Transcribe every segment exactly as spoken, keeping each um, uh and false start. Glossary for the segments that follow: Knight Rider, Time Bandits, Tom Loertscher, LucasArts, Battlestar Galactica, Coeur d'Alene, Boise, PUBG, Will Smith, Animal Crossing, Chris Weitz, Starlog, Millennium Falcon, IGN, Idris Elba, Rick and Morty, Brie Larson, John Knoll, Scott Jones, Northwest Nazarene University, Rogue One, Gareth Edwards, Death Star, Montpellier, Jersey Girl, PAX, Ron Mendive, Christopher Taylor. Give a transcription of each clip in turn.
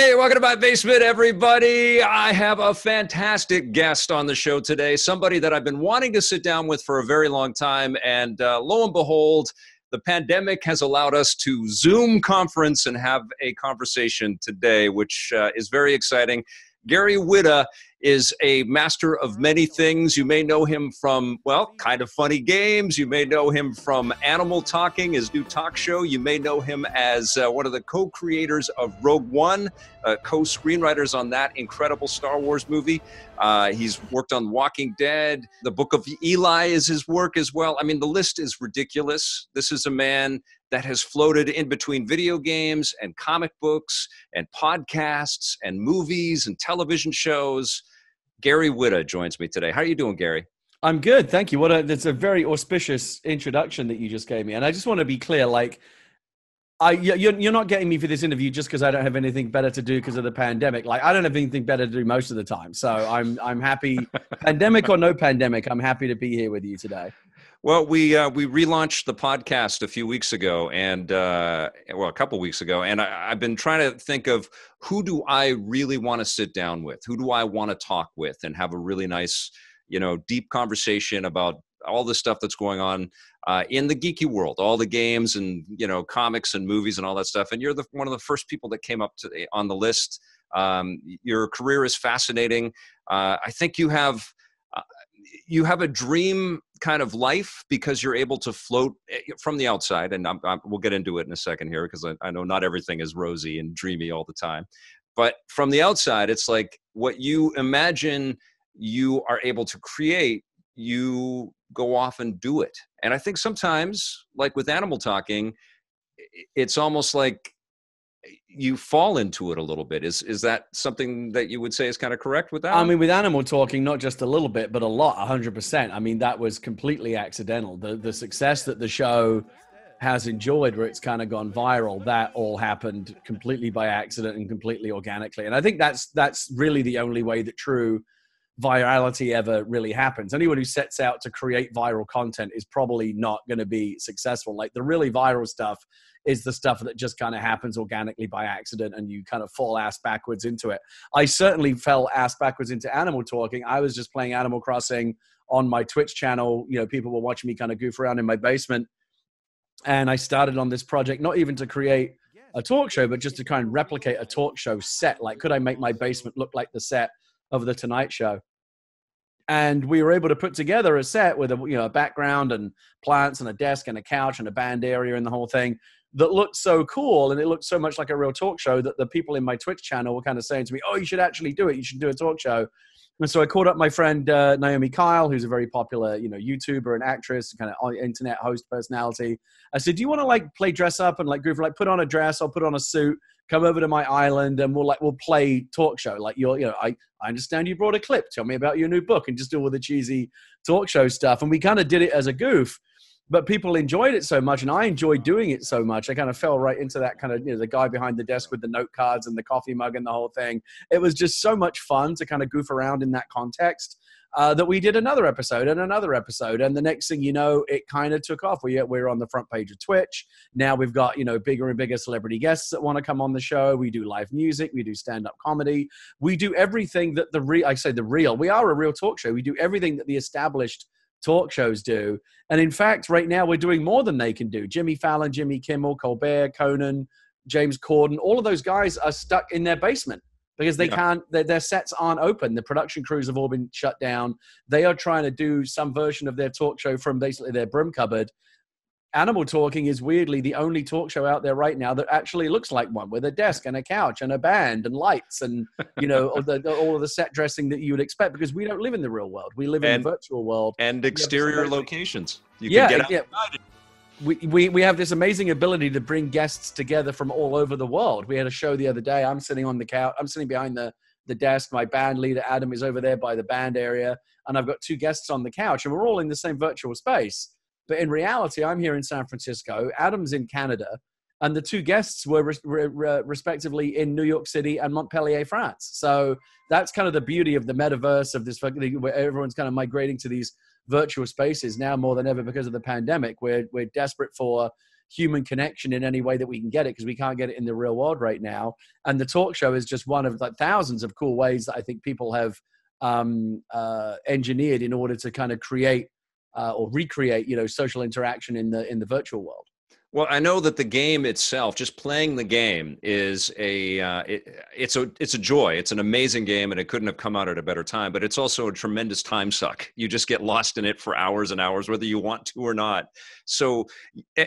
Hey, welcome to my basement, everybody. I have a fantastic guest on the show today, somebody that I've been wanting to sit down with for a very long time. And uh, lo and behold, the pandemic has allowed us to Zoom conference and have a conversation today, which uh, is very exciting. Gary Whitta is a master of many things. You may know him from, well, Kind of Funny Games. You may know him from Animal Talking, his new talk show. You may know him as uh, one of the co-creators of Rogue One, uh, co-screenwriters on that incredible Star Wars movie. Uh, he's worked on Walking Dead. The Book of Eli is his work as well. I mean, the list is ridiculous. This is a man that has floated in between video games and comic books and podcasts and movies and television shows. Gary Whitta joins me today. How are you doing, Gary? I'm good, thank you. What a, that's a very auspicious introduction that you just gave me. And I just want to be clear, like, I, you're, you're not getting me for this interview just because I don't have anything better to do because of the pandemic. Like, I don't have anything better to do most of the time. So I'm, I'm happy, pandemic or no pandemic, I'm happy to be here with you today. Well, we uh, we relaunched the podcast a few weeks ago, and uh, well, a couple weeks ago, and I, I've been trying to think of who do I really want to sit down with, who do I want to talk with, and have a really nice, you know, deep conversation about all the stuff that's going on uh, in the geeky world, all the games and you know comics and movies and all that stuff. And you're the one of the first people that came up to the, on the list. Um, your career is fascinating. Uh, I think you have. Uh, You have a dream kind of life because you're able to float from the outside. And I'm, I'm, we'll get into it in a second here because I, I know not everything is rosy and dreamy all the time. But from the outside, it's like what you imagine you are able to create, you go off and do it. And I think sometimes, like with Animal Talking, it's almost like you fall into it a little bit. Is is that something that you would say is kind of correct with that? I mean, with Animal Talking, not just a little bit, but a lot, one hundred percent. I mean, that was completely accidental. The, the success that the show has enjoyed where it's kind of gone viral, that all happened completely by accident and completely organically. And I think that's that's really the only way that true virality ever really happens. Anyone who sets out to create viral content is probably not going to be successful. Like the really viral stuff is the stuff that just kind of happens organically by accident and you kind of fall ass backwards into it. I certainly fell ass backwards into Animal Talking. I was just playing Animal Crossing on my Twitch channel. You know, people were watching me kind of goof around in my basement. And I started on this project, not even to create a talk show, but just to kind of replicate a talk show set. Like, could I make my basement look like the set of The Tonight Show? And we were able to put together a set with a, you know, a background and plants and a desk and a couch and a band area and the whole thing that looked so cool. And it looked so much like a real talk show that the people in my Twitch channel were kind of saying to me, oh, you should actually do it. You should do a talk show. And so I called up my friend uh, Naomi Kyle, who's a very popular, you know, YouTuber and actress, kind of internet host personality. I said, do you want to like play dress up and like goof, like put on a dress, I'll put on a suit, come over to my island and we'll like, we'll play talk show. Like you're, you know, I, I understand you brought a clip. Tell me about your new book and just do all the cheesy talk show stuff. And we kind of did it as a goof, but people enjoyed it so much. And I enjoyed doing it so much. I kind of fell right into that kind of, you know, the guy behind the desk with the note cards and the coffee mug and the whole thing. It was just so much fun to kind of goof around in that context uh, that we did another episode and another episode. And the next thing, you know, it kind of took off. We, we're on the front page of Twitch. Now we've got, you know, bigger and bigger celebrity guests that want to come on the show. We do live music. We do stand-up comedy. We do everything that the real, I say the real, we are a real talk show. We do everything that the established talk shows do. And in fact, right now we're doing more than they can do. Jimmy Fallon, Jimmy Kimmel, Colbert, Conan, James Corden, all of those guys are stuck in their basement because they yeah. can't, their, their sets aren't open. The production crews have all been shut down. They are trying to do some version of their talk show from basically their broom cupboard. Animal Talking is weirdly the only talk show out there right now that actually looks like one, with a desk and a couch and a band and lights and, you know, all, the, all of the set dressing that you would expect, because we don't live in the real world. We live in and, the virtual world. And exterior locations. You yeah, can get yeah. outside. We, we, we have this amazing ability to bring guests together from all over the world. We had a show the other day. I'm sitting on the couch. I'm sitting behind the, the desk. My band leader, Adam, is over there by the band area. And I've got two guests on the couch and we're all in the same virtual space. But in reality, I'm here in San Francisco, Adam's in Canada, and the two guests were re re respectively in New York City and Montpellier, France. So that's kind of the beauty of the metaverse, of this, where everyone's kind of migrating to these virtual spaces now more than ever because of the pandemic. We're, we're desperate for human connection in any way that we can get it, because we can't get it in the real world right now. And the talk show is just one of like thousands of cool ways that I think people have um, uh, engineered in order to kind of create uh, or recreate, you know, social interaction in the in the virtual world. Well, I know that the game itself, just playing the game, is a uh, it, it's a it's a joy. It's an amazing game, and it couldn't have come out at a better time. But it's also a tremendous time suck. You just get lost in it for hours and hours, whether you want to or not. So,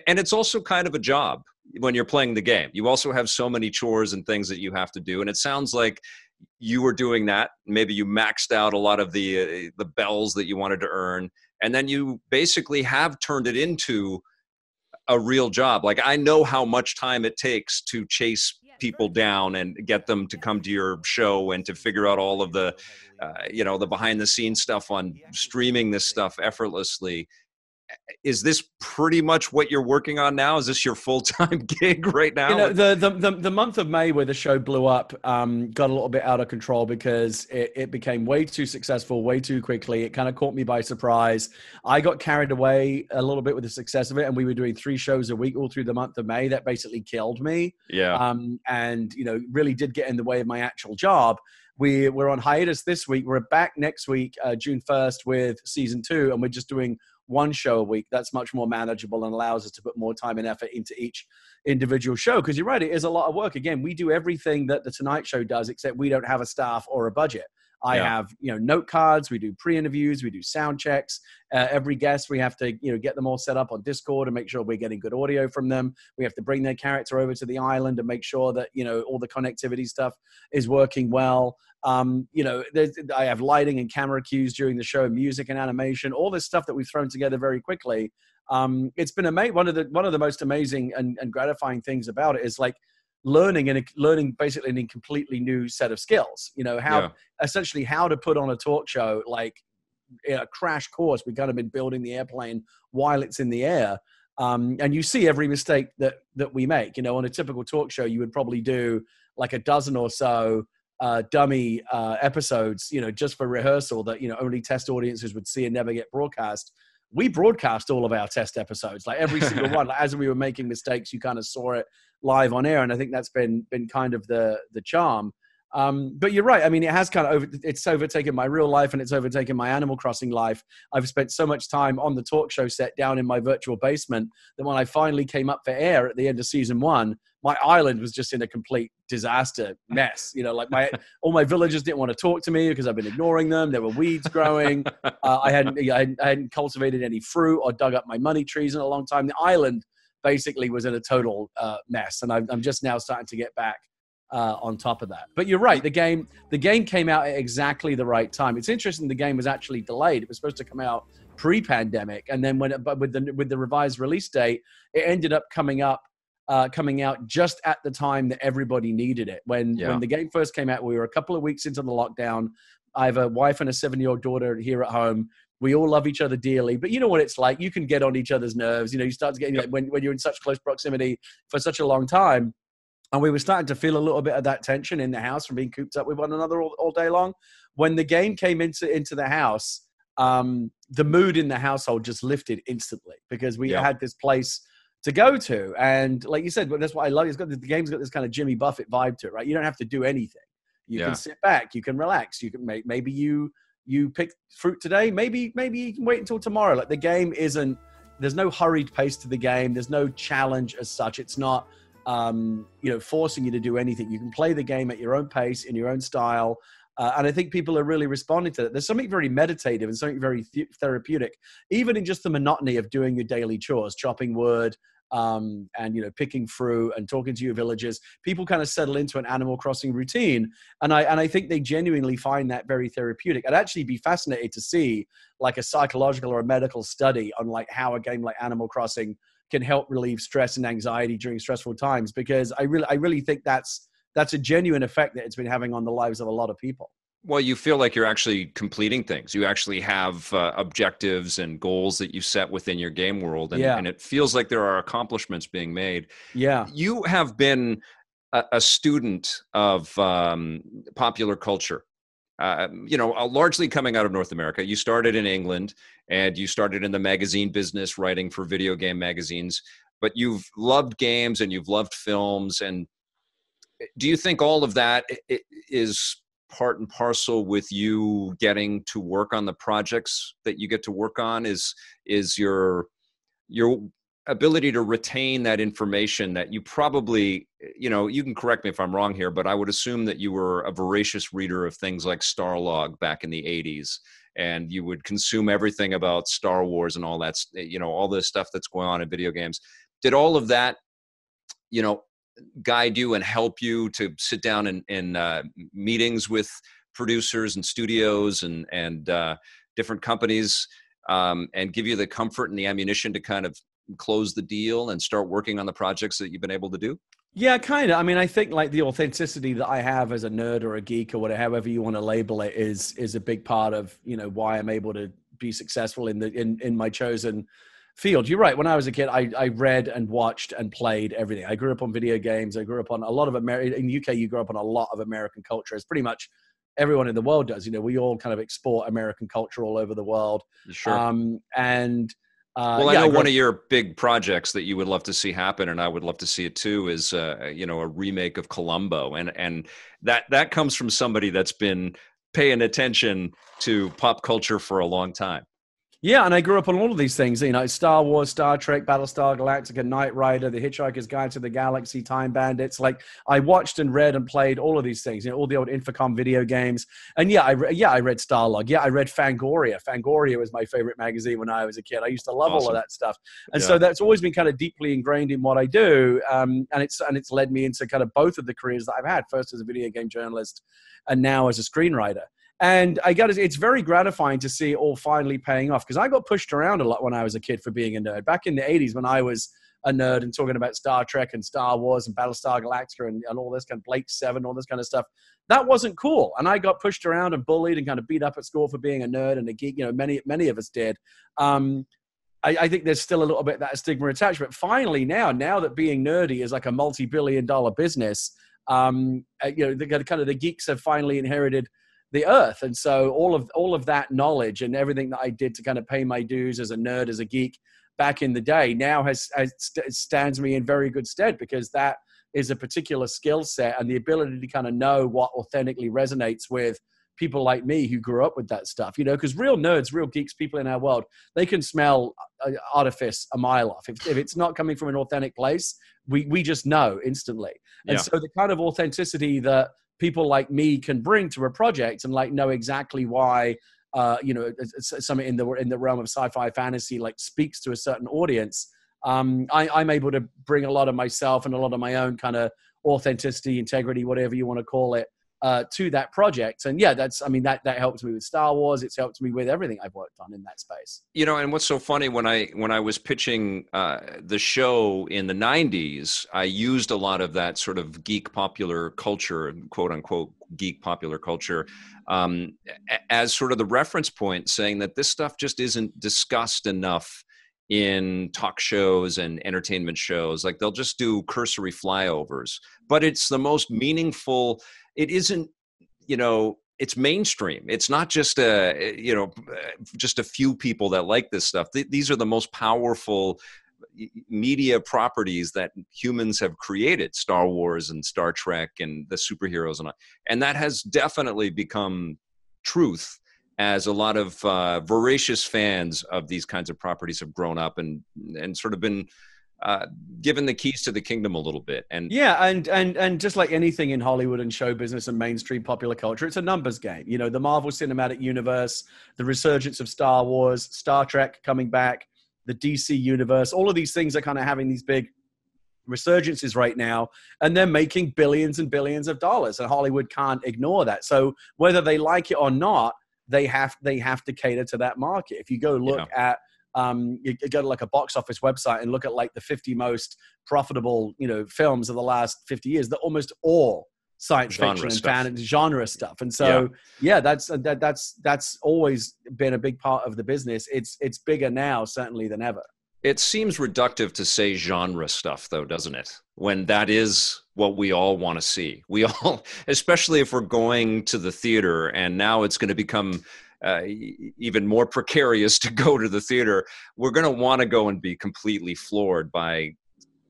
and it's also kind of a job when you're playing the game. You also have so many chores and things that you have to do. And it sounds like you were doing that. Maybe you maxed out a lot of the uh, the bells that you wanted to earn, and then you basically have turned it into a real job. Like, I know how much time it takes to chase people down and get them to come to your show and to figure out all of the, uh, you know, the behind the scenes stuff on streaming this stuff effortlessly. Is this pretty much what you're working on now? Is this your full-time gig right now? You know, the, the, the, the month of May where the show blew up um, got a little bit out of control because it, it became way too successful, way too quickly. It kind of caught me by surprise. I got carried away a little bit with the success of it, and we were doing three shows a week all through the month of May. That basically killed me. Yeah. Um, and, you know, really did get in the way of my actual job. We, we're on hiatus this week. We're back next week, uh, June first, with season two, and we're just doing one show a week. That's much more manageable and allows us to put more time and effort into each individual show. Because you're right, it is a lot of work. Again, we do everything that The Tonight Show does, except we don't have a staff or a budget. I yeah. have, you know, note cards. We do pre-interviews. We do sound checks. Uh, every guest, we have to, you know, get them all set up on Discord and make sure we're getting good audio from them. We have to bring their character over to the island and make sure that, you know, all the connectivity stuff is working well. Um, you know, I have lighting and camera cues during the show, music and animation, all this stuff that we've thrown together very quickly. Um, it's been ama- one of the one of the most amazing and, and gratifying things about it is like, learning and learning basically a completely new set of skills, you know, how yeah. essentially how to put on a talk show, like a crash course. We've kind of been building the airplane while it's in the air. Um, and you see every mistake that, that we make, you know, on a typical talk show, you would probably do like a dozen or so uh, dummy uh, episodes, you know, just for rehearsal that, you know, only test audiences would see and never get broadcast. We broadcast all of our test episodes, like every single one. Like, as we were making mistakes, you kind of saw it live on air. And I think that's been, been kind of the, the charm. Um, but you're right. I mean, it has kind of, over, it's overtaken my real life and it's overtaken my Animal Crossing life. I've spent so much time on the talk show set down in my virtual basement that when I finally came up for air at the end of season one, my island was just in a complete disaster mess. You know, like my, all my villagers didn't want to talk to me because I've been ignoring them. There were weeds growing. Uh, I hadn't, I hadn't, I hadn't cultivated any fruit or dug up my money trees in a long time. The island basically was in a total uh, mess. And I'm, I'm just now starting to get back uh, on top of that. But you're right. The game, the game came out at exactly the right time. It's interesting. The game was actually delayed. It was supposed to come out pre-pandemic. And then when, it, but with the, with the revised release date, it ended up coming up, Uh, coming out just at the time that everybody needed it. When yeah. when the game first came out, we were a couple of weeks into the lockdown. I have a wife and a seven-year-old daughter here at home. We all love each other dearly, but you know what it's like. You can get on each other's nerves. You know, you start to get, yep. like, when, when you're in such close proximity for such a long time. And we were starting to feel a little bit of that tension in the house from being cooped up with one another all, all day long. When the game came into, into the house, um, the mood in the household just lifted instantly because we yep. had this place to go to. And like you said, that's what I love. It's got, the game's got this kind of Jimmy Buffett vibe to it, right? You don't have to do anything. You yeah. can sit back, you can relax, you can make, maybe you, you pick fruit today. Maybe, maybe you can wait until tomorrow. Like the game isn't, there's no hurried pace to the game. There's no challenge as such. It's not, um, you know, forcing you to do anything. You can play the game at your own pace, in your own style. Uh, and I think people are really responding to that. There's something very meditative and something very th- therapeutic, even in just the monotony of doing your daily chores, chopping wood, Um, and, you know, picking fruit and talking to your villagers. People kind of settle into an Animal Crossing routine. And I, and I think they genuinely find that very therapeutic. I'd actually be fascinated to see like a psychological or a medical study on like how a game like Animal Crossing can help relieve stress and anxiety during stressful times, because I really, I really think that's, that's a genuine effect that it's been having on the lives of a lot of people. Well, you feel like you're actually completing things. You actually have uh, objectives and goals that you set within your game world. And, yeah. and it feels like there are accomplishments being made. Yeah. You have been a, a student of um, popular culture, uh, you know, uh, largely coming out of North America. You started in England and you started in the magazine business, writing for video game magazines. but you've loved games and you've loved films. And do you think all of that is part and parcel with you getting to work on the projects that you get to work on? Is, is your, your ability to retain that information that you probably, you know, you can correct me if I'm wrong here, but I would assume that you were a voracious reader of things like Starlog back in the eighties, and you would consume everything about Star Wars and all that, you know, all the stuff that's going on in video games. Did all of that, you know, guide you and help you to sit down in, in uh, meetings with producers and studios and, and uh, different companies um, and give you the comfort and the ammunition to kind of close the deal and start working on the projects that you've been able to do? Yeah, kind of. I mean, I think like the authenticity that I have as a nerd or a geek or whatever, however you want to label it, is, is a big part of, you know, why I'm able to be successful in the, in, in my chosen field. You're right. When I was a kid, I, I read and watched and played everything. I grew up on video games. I grew up on a lot of American, in the U K, you grew up on a lot of American culture. It's pretty much everyone in the world does. You know, we all kind of export American culture all over the world. Sure. Um, and, Uh, well, I yeah, know I one of your big projects that you would love to see happen, and I would love to see it too, is uh, you know, a remake of Columbo, and and that that comes from somebody that's been paying attention to pop culture for a long time. Yeah, and I grew up on all of these things, you know, Star Wars, Star Trek, Battlestar Galactica, Knight Rider, The Hitchhiker's Guide to the Galaxy, Time Bandits. Like, I watched and read and played all of these things, you know, all the old Infocom video games. And yeah, I re yeah, I read Starlog. Yeah, I read Fangoria. Fangoria was my favorite magazine when I was a kid. I used to love awesome. all of that stuff. And yeah. so that's always been kind of deeply ingrained in what I do. Um, and it's and it's led me into kind of both of the careers that I've had, first as a video game journalist and now as a screenwriter. And I got it's very gratifying to see it all finally paying off, because I got pushed around a lot when I was a kid for being a nerd. Back in the eighties, when I was a nerd and talking about Star Trek and Star Wars and Battlestar Galactica and, and all this kind of Blake seven, all this kind of stuff, that wasn't cool. And I got pushed around and bullied and kind of beat up at school for being a nerd and a geek. You know, many, many of us did. Um, I, I think there's still a little bit of that stigma attached. But finally now, now that being nerdy is like a multi-billion dollar business, um, you know, the kind of the geeks have finally inherited the earth. And so all of, all of that knowledge and everything that I did to kind of pay my dues as a nerd, as a geek back in the day, now has, has st stands me in very good stead, because that is a particular skill set and the ability to kind of know what authentically resonates with people like me who grew up with that stuff, you know, because real nerds, real geeks, people in our world, they can smell artifice a mile off. If, if it's not coming from an authentic place, we, we just know instantly. And yeah. so the kind of authenticity that people like me can bring to a project and like know exactly why, uh, you know, something in the, in the realm of sci-fi fantasy, like speaks to a certain audience. Um, I, I'm able to bring a lot of myself and a lot of my own kind of authenticity, integrity, whatever you want to call it, uh, to that project. And yeah, that's, I mean, that, that helps me with Star Wars. It's helped me with everything I've worked on in that space. You know, and what's so funny, when I, when I was pitching uh, the show in the nineties, I used a lot of that sort of geek popular culture, quote unquote, geek popular culture, um, as sort of the reference point, saying that this stuff just isn't discussed enough in talk shows and entertainment shows. Like, they'll just do cursory flyovers, but it's the most meaningful. It isn't, you know, it's mainstream. It's not just a, you know, just a few people that like this stuff. Th these are the most powerful media properties that humans have created, Star Wars and Star Trek and the superheroes and all. And that has definitely become truth, as a lot of uh, voracious fans of these kinds of properties have grown up and, and sort of been, Uh, given the keys to the kingdom a little bit. And yeah, and, and, and just like anything in Hollywood and show business and mainstream popular culture, it's a numbers game. You know, the Marvel Cinematic Universe, the resurgence of Star Wars, Star Trek coming back, the D C Universe, all of these things are kind of having these big resurgences right now, and they're making billions and billions of dollars, and Hollywood can't ignore that. So whether they like it or not, they have, they have to cater to that market. If you go look yeah. at Um, you go to like a box office website and look at like the fifty most profitable, you know, films of the last fifty years. They're almost all science genre fiction stuff. and fan genre stuff. And so, yeah, yeah that's, that, that's, that's always been a big part of the business. It's, it's bigger now, certainly, than ever. It seems reductive to say genre stuff, though, doesn't it? When that is what we all want to see. We all, especially if we're going to the theater, and now it's going to become Uh, even more precarious to go to the theater, we're going to want to go and be completely floored by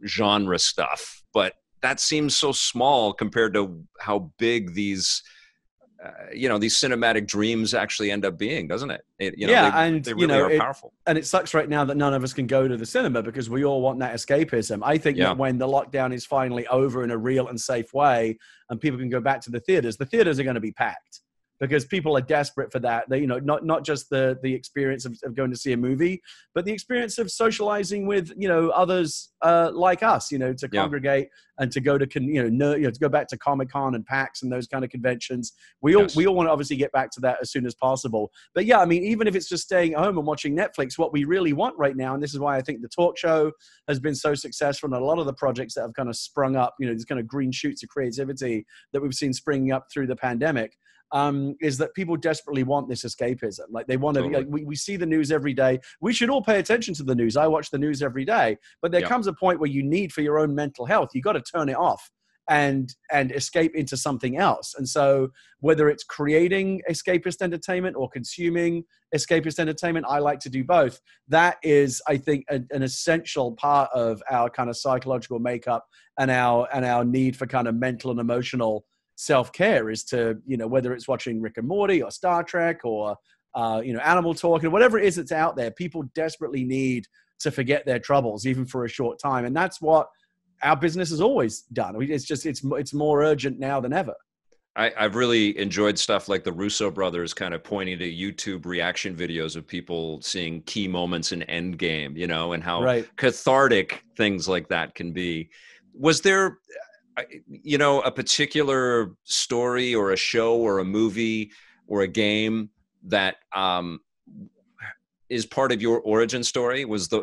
genre stuff, but that seems so small compared to how big these, uh, you know, these cinematic dreams actually end up being, doesn't it? it you know, yeah, they, and they really you know, are it, powerful. And it sucks right now that none of us can go to the cinema because we all want that escapism. I think yeah. that when the lockdown is finally over in a real and safe way, and people can go back to the theaters, the theaters are going to be packed because people are desperate for that. They, you know, not not just the the experience of, of going to see a movie, but the experience of socializing with, you know, others uh, like us, you know, to congregate yeah. and to go to, you know, no, you know, to go back to Comic-Con and PAX and those kind of conventions. We yes. all we all want to obviously get back to that as soon as possible. But yeah, I mean, even if it's just staying home and watching Netflix, what we really want right now, and this is why I think the talk show has been so successful and a lot of the projects that have kind of sprung up, you know, these kind of green shoots of creativity that we've seen springing up through the pandemic, Um, is that people desperately want this escapism. Like they want to, totally. like, we, we see the news every day. We should all pay attention to the news. I watch the news every day, but there yep. comes a point where you need for your own mental health, you got to turn it off and, and escape into something else. And so whether it's creating escapist entertainment or consuming escapist entertainment, I like to do both. That is, I think, a, an essential part of our kind of psychological makeup and our, and our need for kind of mental and emotional self-care is to, you know, whether it's watching Rick and Morty or Star Trek or, uh, you know, Animal Talking, whatever it is that's out there, people desperately need to forget their troubles, even for a short time. And that's what our business has always done. It's just, it's, it's more urgent now than ever. I, I've really enjoyed stuff like the Russo brothers kind of pointing to YouTube reaction videos of people seeing key moments in Endgame, you know, and how right. cathartic things like that can be. Was there... you know, a particular story or a show or a movie or a game that um, is part of your origin story? Was the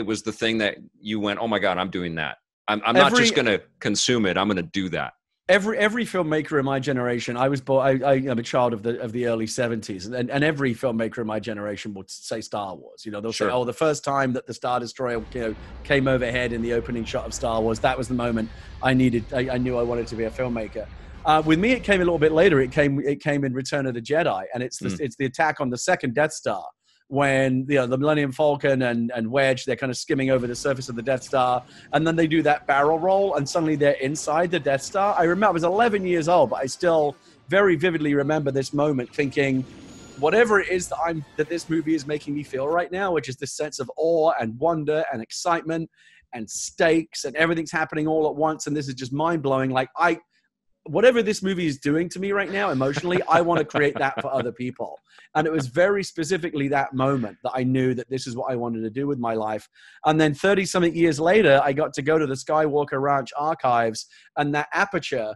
it was the thing that you went, oh my God, I'm doing that. I'm, I'm every, not just going to consume it. I'm going to do that. Every every filmmaker in my generation, I was born. I, I am a child of the of the early seventies, and and every filmmaker in my generation would say Star Wars. You know, they'll sure. say, oh, the first time that the Star Destroyer, you know, came overhead in the opening shot of Star Wars, that was the moment I needed. I, I knew I wanted to be a filmmaker. Uh, with me, it came a little bit later. It came it came in Return of the Jedi, and it's the, mm. it's the attack on the second Death Star. When you know, the Millennium Falcon and, and Wedge, they're kind of skimming over the surface of the Death Star. And then they do that barrel roll and suddenly they're inside the Death Star. I remember I was eleven years old, but I still very vividly remember this moment thinking, whatever it is that I'm that this movie is making me feel right now, which is this sense of awe and wonder and excitement and stakes and everything's happening all at once. And this is just mind blowing. Like I, whatever this movie is doing to me right now emotionally, I want to create that for other people. And it was very specifically that moment that I knew that this is what I wanted to do with my life. And then thirty-something years later, I got to go to the Skywalker Ranch archives and that aperture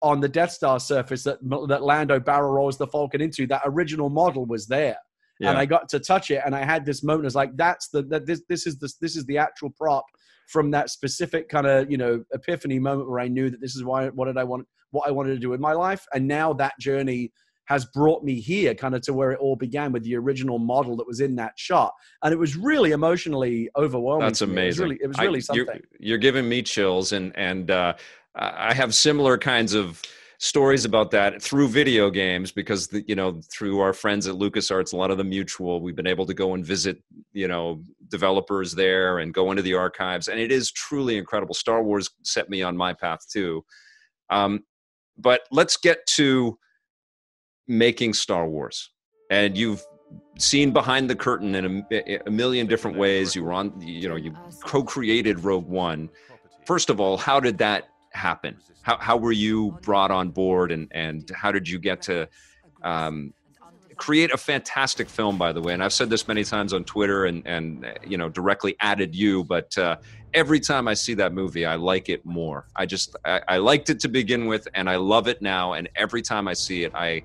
on the Death Star surface that, that Lando barrel rolls the Falcon into, that original model was there. Yeah. And I got to touch it and I had this moment. I was like, that's the, that this, this is the, this is the actual prop from that specific kind of, you know, epiphany moment where I knew that this is why, what did I want, what I wanted to do with my life. And now that journey has brought me here kind of to where it all began with the original model that was in that shot. And it was really emotionally overwhelming. That's amazing. It was really, it was really I, something. You're, you're giving me chills. And, and uh, I have similar kinds of stories about that through video games because, the, you know, through our friends at LucasArts, a lot of the mutual, we've been able to go and visit, you know, developers there and go into the archives. And it is truly incredible. Star Wars set me on my path too. Um, But let's get to making Star Wars. And you've seen behind the curtain in a, a million different ways. You were on, you know, you co-created Rogue One. First of all, how did that happen? How, how were you brought on board and, and how did you get to um, create a fantastic film, by the way? And I've said this many times on Twitter and, and you know, directly added you, but uh, every time I see that movie, I like it more. I just, I, I liked it to begin with and I love it now. And every time I see it, I,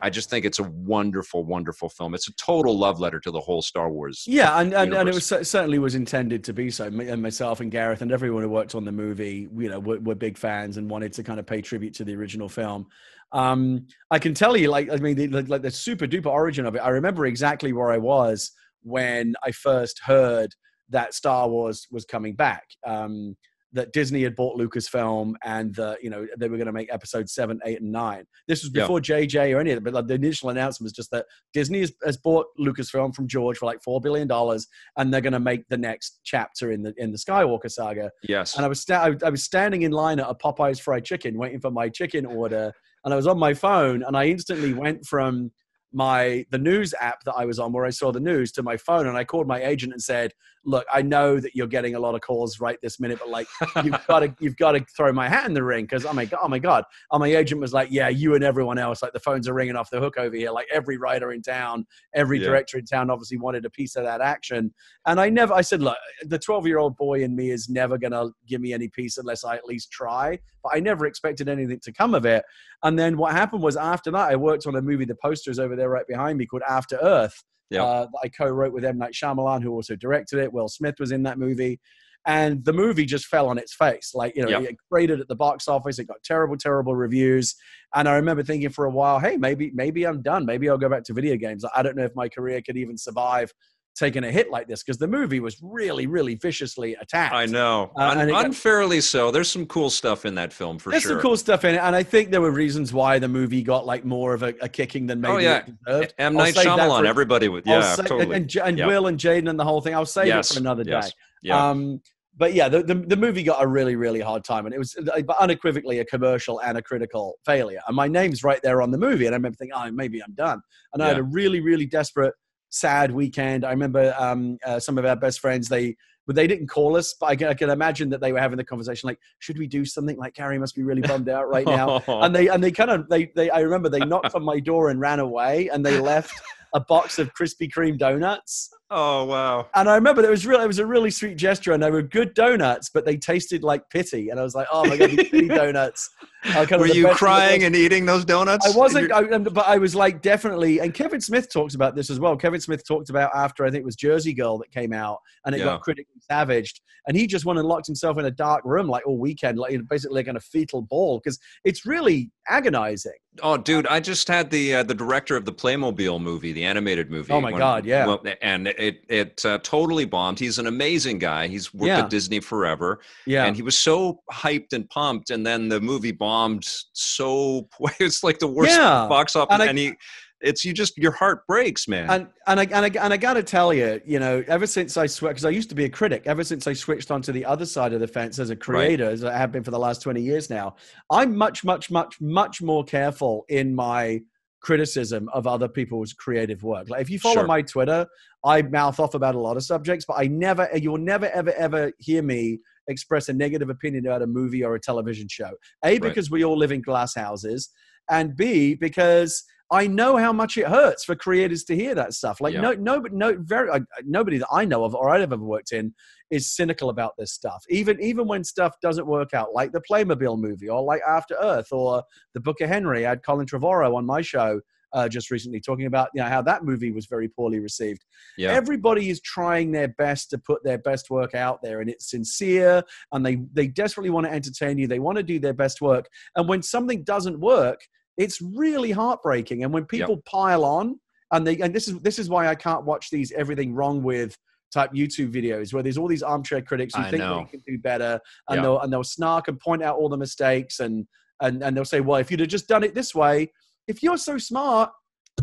I just think it's a wonderful, wonderful film. It's a total love letter to the whole Star Wars. Yeah. And, and, and it was, certainly was intended to be so. And myself and Gareth and everyone who worked on the movie, you know, were, were big fans and wanted to kind of pay tribute to the original film. Um, I can tell you, like, I mean, the, like the super duper origin of it. I remember exactly where I was when I first heard that Star Wars was coming back. Um, that Disney had bought Lucasfilm, and that, you know, they were going to make episode seven, eight, and nine. This was before yeah. J J or any of it, but like the initial announcement was just that Disney has, has bought Lucasfilm from George for like four billion dollars, and they're going to make the next chapter in the in the Skywalker saga. Yes. And I was sta- I, I was standing in line at a Popeye's fried chicken waiting for my chicken order, and I was on my phone, and I instantly went from my the news app that I was on where I saw the news to my phone, and I called my agent and said, look, I know that you're getting a lot of calls right this minute, but like you've got to you've got to throw my hat in the ring, because oh my god oh my god and my agent was like, yeah, you and everyone else, like the phones are ringing off the hook over here, like every writer in town, every yeah. director in town obviously wanted a piece of that action. And I never I said, look, the twelve year old boy in me is never gonna give me any peace unless I at least try, but I never expected anything to come of it. And then what happened was, after that, I worked on a movie, the poster is over there right behind me, called After Earth. Yep. Uh, that I co-wrote with M. Night Shyamalan, who also directed it. Will Smith was in that movie. And the movie just fell on its face. Like, you know, yep. it graded at the box office. It got terrible, terrible reviews. And I remember thinking for a while, hey, maybe maybe I'm done. Maybe I'll go back to video games. I don't know if my career could even survive taking a hit like this, because the movie was really, really viciously attacked. I know. Uh, Un- got, unfairly so. There's some cool stuff in that film, for there's sure. There's some cool stuff in it, and I think there were reasons why the movie got like more of a, a kicking than maybe oh, yeah. it deserved. M. Night Shyamalan, for, everybody would, yeah, say, totally. And, and yep. Will and Jaden and the whole thing, I'll save yes. it for another yes. day. Yeah. Um, but yeah, the, the the movie got a really, really hard time, and it was unequivocally a commercial and a critical failure. And my name's right there on the movie, and I remember thinking, oh, maybe I'm done. And yeah. I had a really, really desperate, sad weekend. I remember um, uh, some of our best friends, they but they didn't call us, but I can, I can imagine that they were having the conversation like, should we do something? Like, Gary must be really bummed out right now. And they and they kind of, they, they I remember they knocked on my door and ran away, and they left a box of Krispy Kreme donuts. Oh, wow. And I remember it was really, it was a really sweet gesture, and they were good donuts, but they tasted like pity. And I was like, oh my God, these pity donuts. Uh, were you crying and eating those donuts? I wasn't, I, but I was like, definitely. And Kevin Smith talks about this as well. Kevin Smith talked about after, I think it was Jersey Girl that came out, and it yeah. got critically savaged. And he just went and locked himself in a dark room like all weekend, like basically like in a fetal ball, because it's really agonizing. Oh, dude, I just had the uh, the director of the Playmobil movie, the animated movie. Oh my when, God, yeah. Well, and it it uh, totally bombed. He's an amazing guy. He's worked yeah. at Disney forever. Yeah. And he was so hyped and pumped, and then the movie bombed so it's like the worst yeah. box office. And, I, and he, it's you just your heart breaks, man. And and I and I and I gotta tell you, you know, ever since I switched, because I used to be a critic, ever since I switched onto the other side of the fence as a creator, right. as I have been for the last twenty years now, I'm much, much, much, much more careful in my criticism of other people's creative work. Like if you follow sure. my Twitter, I mouth off about a lot of subjects, but I never, you'll never, ever, ever hear me express a negative opinion about a movie or a television show. A, because right. we all live in glass houses, and B, because I know how much it hurts for creators to hear that stuff. Like yeah. no, no, no, very uh, nobody that I know of or I've ever worked in is cynical about this stuff. Even even when stuff doesn't work out, like the Playmobil movie, or like After Earth, or the Book of Henry. I had Colin Trevorrow on my show uh, just recently talking about you know how that movie was very poorly received. Yeah. Everybody is trying their best to put their best work out there, and it's sincere, and they they desperately want to entertain you. They want to do their best work, and when something doesn't work, it's really heartbreaking. And when people yep. pile on, and they and this is this is why I can't watch these everything wrong with type YouTube videos where there's all these armchair critics who I think know. they can do better, and yep. they'll and they'll snark and point out all the mistakes, and and and they'll say, well, if you'd have just done it this way, if you're so smart,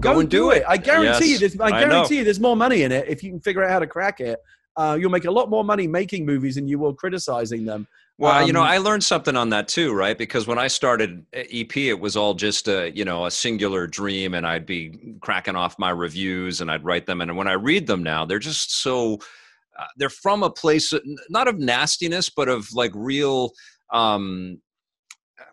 go, go and do it. it. I guarantee yes. you there's I guarantee I you there's more money in it if you can figure out how to crack it. Uh, you'll make a lot more money making movies than you will criticizing them. Well, um, you know, I learned something on that too, right? Because when I started E P, it was all just a, you know, a singular dream, and I'd be cracking off my reviews and I'd write them. And when I read them now, they're just so, uh, they're from a place, not of nastiness, but of like real, um,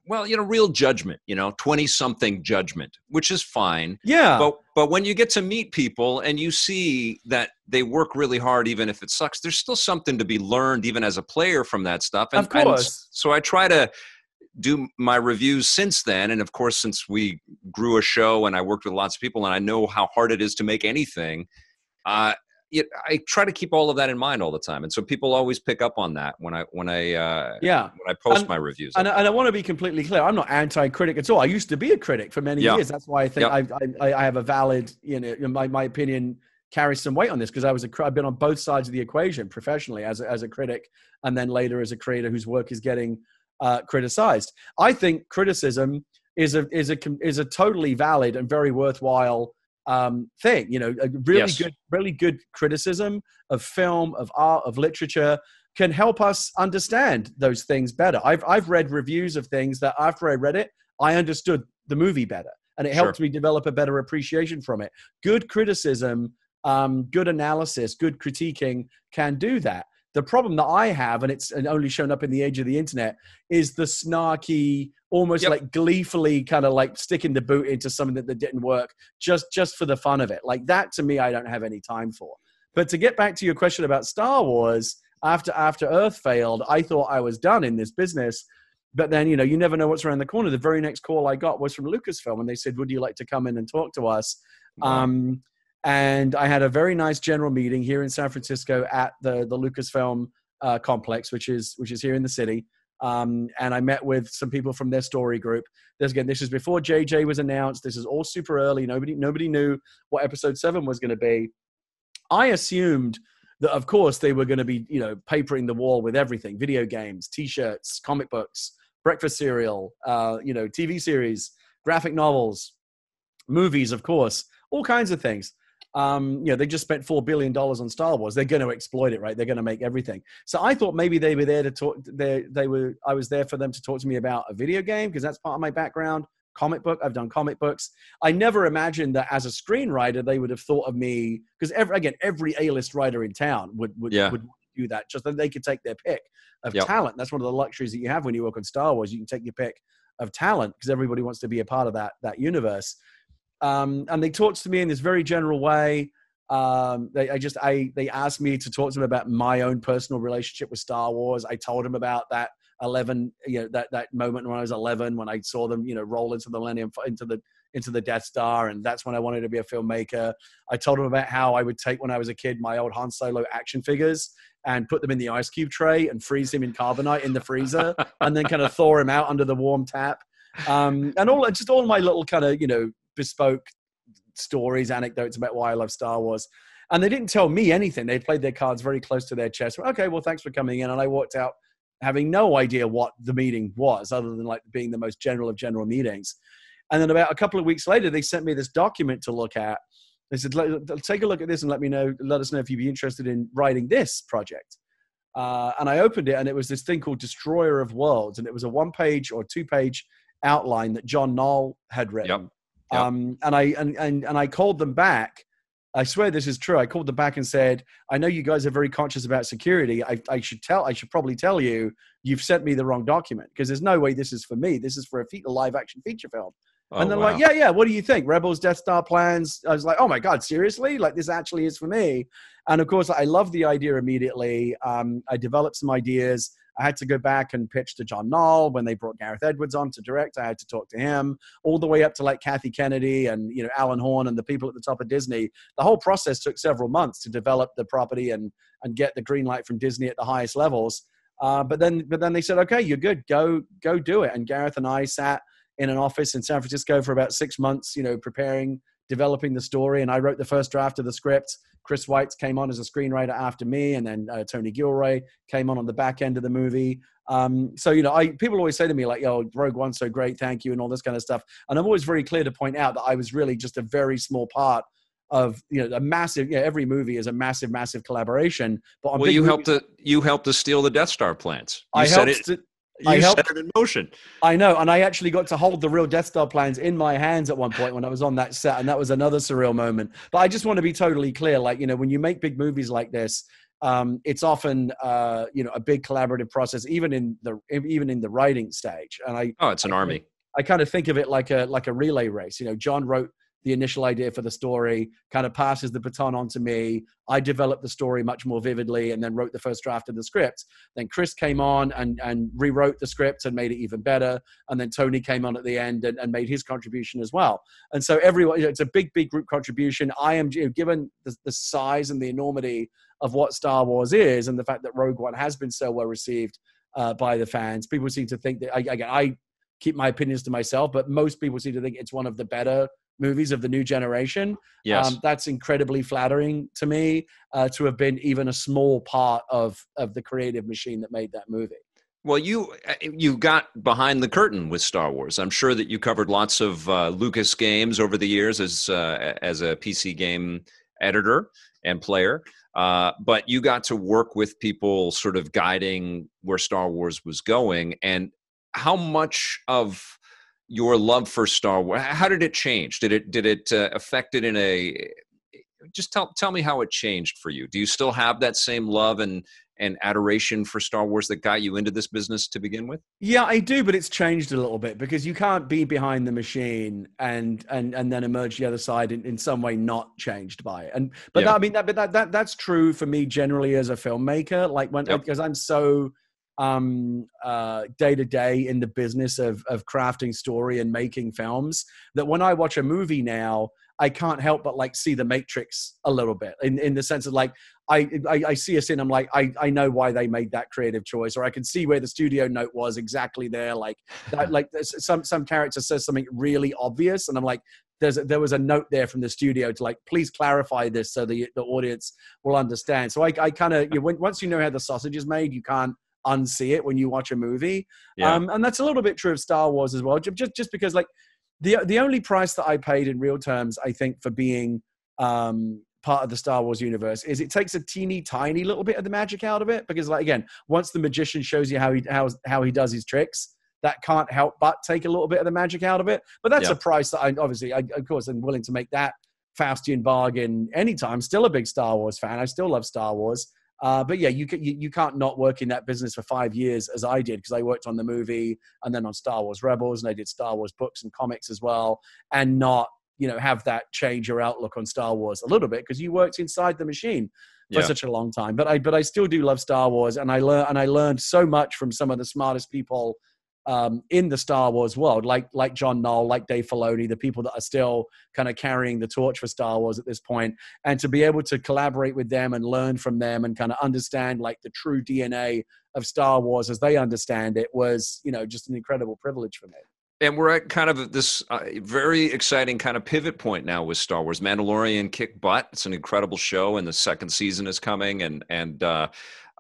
well, you know, real judgment, you know, twenty something judgment, which is fine. Yeah. But, but when you get to meet people and you see that they work really hard, even if it sucks, there's still something to be learned even as a player from that stuff. And, of course. And so I try to do my reviews since then. And of course, since we grew a show and I worked with lots of people and I know how hard it is to make anything, uh, it, I try to keep all of that in mind all the time. And so people always pick up on that when I, when I, uh, yeah. when I post and, my reviews. And I, and I want to be completely clear. I'm not anti-critic at all. I used to be a critic for many yeah. years. That's why I think yeah. I, I, I have a valid, you know, my, my opinion carry some weight on this, because I was a, I've been on both sides of the equation professionally as a, as a critic, and then later as a creator whose work is getting uh, criticized. I think criticism is a is a is a totally valid and very worthwhile um, thing. You know, a really yes. good, really good criticism of film, of art, of literature can help us understand those things better. I've I've read reviews of things that after I read it, I understood the movie better, and it helped sure. me develop a better appreciation from it. Good criticism, um, good analysis, good critiquing can do that. The problem that I have, and it's only shown up in the age of the internet, is the snarky, almost yep. like gleefully kind of like sticking the boot into something that, that didn't work just, just for the fun of it. Like that, to me, I don't have any time for. But to get back to your question about Star Wars, after After Earth failed, I thought I was done in this business. But then, you know, you never know what's around the corner. The very next call I got was from Lucasfilm, and they said, would you like to come in and talk to us? Wow. Um, and I had a very nice general meeting here in San Francisco at the, the Lucasfilm uh, complex, which is which is here in the city. Um, and I met with some people from their story group. There's, again, this is before J J was announced. This is all super early. Nobody, nobody knew what episode seven was going to be. I assumed that, of course, they were going to be, you know, papering the wall with everything, video games, T-shirts, comic books, breakfast cereal, uh, you know, T V series, graphic novels, movies, of course, all kinds of things. Um, you know, they just spent four billion dollars on Star Wars. They're going to exploit it, right? They're going to make everything. So I thought maybe they were there to talk. They, they were, I was there for them to talk to me about a video game, because that's part of my background. Comic book. I've done comic books. I never imagined that as a screenwriter, they would have thought of me, because every, again, every A-list writer in town would, would, yeah. would do that, just that they could take their pick of yep. talent. That's one of the luxuries that you have when you work on Star Wars. You can take your pick of talent because everybody wants to be a part of that, that universe. Um, and they talked to me in this very general way. Um, they, I just, I, they asked me to talk to them about my own personal relationship with Star Wars. I told them about that eleven, you know, that, that moment when I was eleven, when I saw them, you know, roll into the Millennium, into the, into the Death Star. And that's when I wanted to be a filmmaker. I told them about how I would take, when I was a kid, my old Han Solo action figures and put them in the ice cube tray and freeze him in carbonite in the freezer and then kind of thaw him out under the warm tap. Um, and all, just all my little kind of, you know, bespoke stories, anecdotes about why I love Star Wars. And they didn't tell me anything. They played their cards very close to their chest. Okay, well, thanks for coming in. And I walked out having no idea what the meeting was, other than like being the most general of general meetings. And then about a couple of weeks later, they sent me this document to look at. They said, take a look at this and let me know, let us know if you'd be interested in writing this project. Uh, and I opened it, and it was this thing called Destroyer of Worlds. And it was a one page or two page outline that John Knoll had written. Yep. Yep. Um, and I, and, and, and I called them back. I swear this is true. I called them back and said, I know you guys are very conscious about security. I, I should tell, I should probably tell you, you've sent me the wrong document, because there's no way this is for me. This is for a fe- live action feature film. Oh, and they're wow. like, yeah, yeah. What do you think? Rebels, Death Star plans. I was like, oh my God, seriously? Like, this actually is for me. And of course I loved the idea immediately. Um, I developed some ideas. I had to go back and pitch to John Knoll. When they brought Gareth Edwards on to direct, I had to talk to him, all the way up to like Kathy Kennedy and, you know, Alan Horn and the people at the top of Disney. The whole process took several months to develop the property and, and get the green light from Disney at the highest levels. Uh, but then, but then they said, okay, you're good. Go, go do it. And Gareth and I sat in an office in San Francisco for about six months, you know, preparing, developing the story. And I wrote the first draft of the script. Chris Weitz came on as a screenwriter after me, and then uh, Tony Gilroy came on on the back end of the movie. Um, so, you know, I, people always say to me like, yo, Rogue One's so great, thank you, and all this kind of stuff. And I'm always very clear to point out that I was really just a very small part of, you know, a massive, you know, every movie is a massive, massive collaboration. But well, you helped, to, you helped to steal the Death Star plans. You I said helped it. To- You I helped, set it in motion. I know. And I actually got to hold the real Death Star plans in my hands at one point when I was on that set. And that was another surreal moment. But I just want to be totally clear. Like, you know, when you make big movies like this, um, it's often, uh, you know, a big collaborative process, even in the, even in the writing stage. And I, Oh, it's an I, army. I kind of think of it like a, like a relay race. You know, John wrote the initial idea for the story, kind of passes the baton on to me. I developed the story much more vividly and then wrote the first draft of the script. Then Chris came on and, and rewrote the script and made it even better. And then Tony came on at the end and, and made his contribution as well. And so everyone, you know, it's a big, big group contribution. I am, you know, given the, the size and the enormity of what Star Wars is and the fact that Rogue One has been so well received uh, by the fans, people seem to think that, again, I keep my opinions to myself, but most people seem to think it's one of the better movies of the new generation. Yes. Um, that's incredibly flattering to me, uh, to have been even a small part of, of the creative machine that made that movie. Well, you you got behind the curtain with Star Wars. I'm sure that you covered lots of uh, Lucas games over the years as uh, as a P C game editor and player. Uh, but you got to work with people sort of guiding where Star Wars was going. And how much of your love for Star Wars, how did it change? Did it did it uh, affect it in a, just tell tell me how it changed for you. Do you still have that same love and and adoration for Star Wars that got you into this business to begin with? Yeah, I do, but it's changed a little bit, because you can't be behind the machine and and and then emerge the other side in, in some way not changed by it. And but yeah. that, I mean that, but that that that's true for me generally as a filmmaker. Like when yep. because I'm so um uh day to day in the business of of crafting story and making films, that when I watch a movie now, I can't help but like see the Matrix a little bit, in, in the sense of like, I, I, I see a scene, I'm like, I, I know why they made that creative choice, or I can see where the studio note was exactly there. Like that, like some, some character says something really obvious, and I'm like, there's a, there was a note there from the studio to like, please clarify this so the, the audience will understand. So I, I kind of, you know, once you know how the sausage is made, you can't unsee it when you watch a movie. Yeah. Um, and that's a little bit true of Star Wars as well, just, just because like, The, the only price that I paid in real terms, I think, for being um, part of the Star Wars universe is it takes a teeny tiny little bit of the magic out of it. Because, like, again, once the magician shows you how he, how, how he does his tricks, that can't help but take a little bit of the magic out of it. But that's yeah. a price that I obviously, I, of course, I'm willing to make that Faustian bargain anytime. Still a big Star Wars fan. I still love Star Wars. Uh, but yeah, you, can, you you can't not work in that business for five years as I did, because I worked on the movie and then on Star Wars Rebels, and I did Star Wars books and comics as well, and not, you know, have that change your outlook on Star Wars a little bit, because you worked inside the machine for yeah. such a long time. But I but I still do love Star Wars, and I learn and I learned so much from some of the smartest people um, in the Star Wars world, like like John Knoll, like Dave Filoni, the people that are still kind of carrying the torch for Star Wars at this point. And to be able to collaborate with them and learn from them and kind of understand like the true D N A of Star Wars as they understand it was, you know, just an incredible privilege for me. And we're at kind of this uh, very exciting kind of pivot point now with Star Wars. Mandalorian kicked butt. It's an incredible show, and the second season is coming, and, and, uh,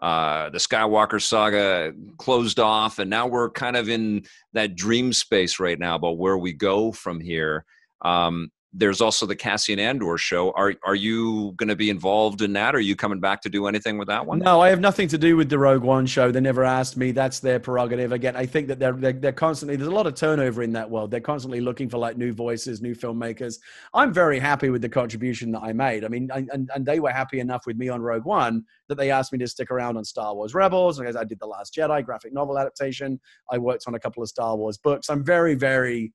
Uh, the Skywalker saga closed off, and now we're kind of in that dream space right now about where we go from here. Um, there's also the Cassian Andor show. Are are you going to be involved in that? Or are you coming back to do anything with that one? No, I have nothing to do with the Rogue One show. They never asked me. That's their prerogative. Again, I think that they're, they're, they're constantly, there's a lot of turnover in that world. They're constantly looking for like new voices, new filmmakers. I'm very happy with the contribution that I made. I mean, I, and, and they were happy enough with me on Rogue One that they asked me to stick around on Star Wars Rebels, because I did The Last Jedi graphic novel adaptation. I worked on a couple of Star Wars books. I'm very, very,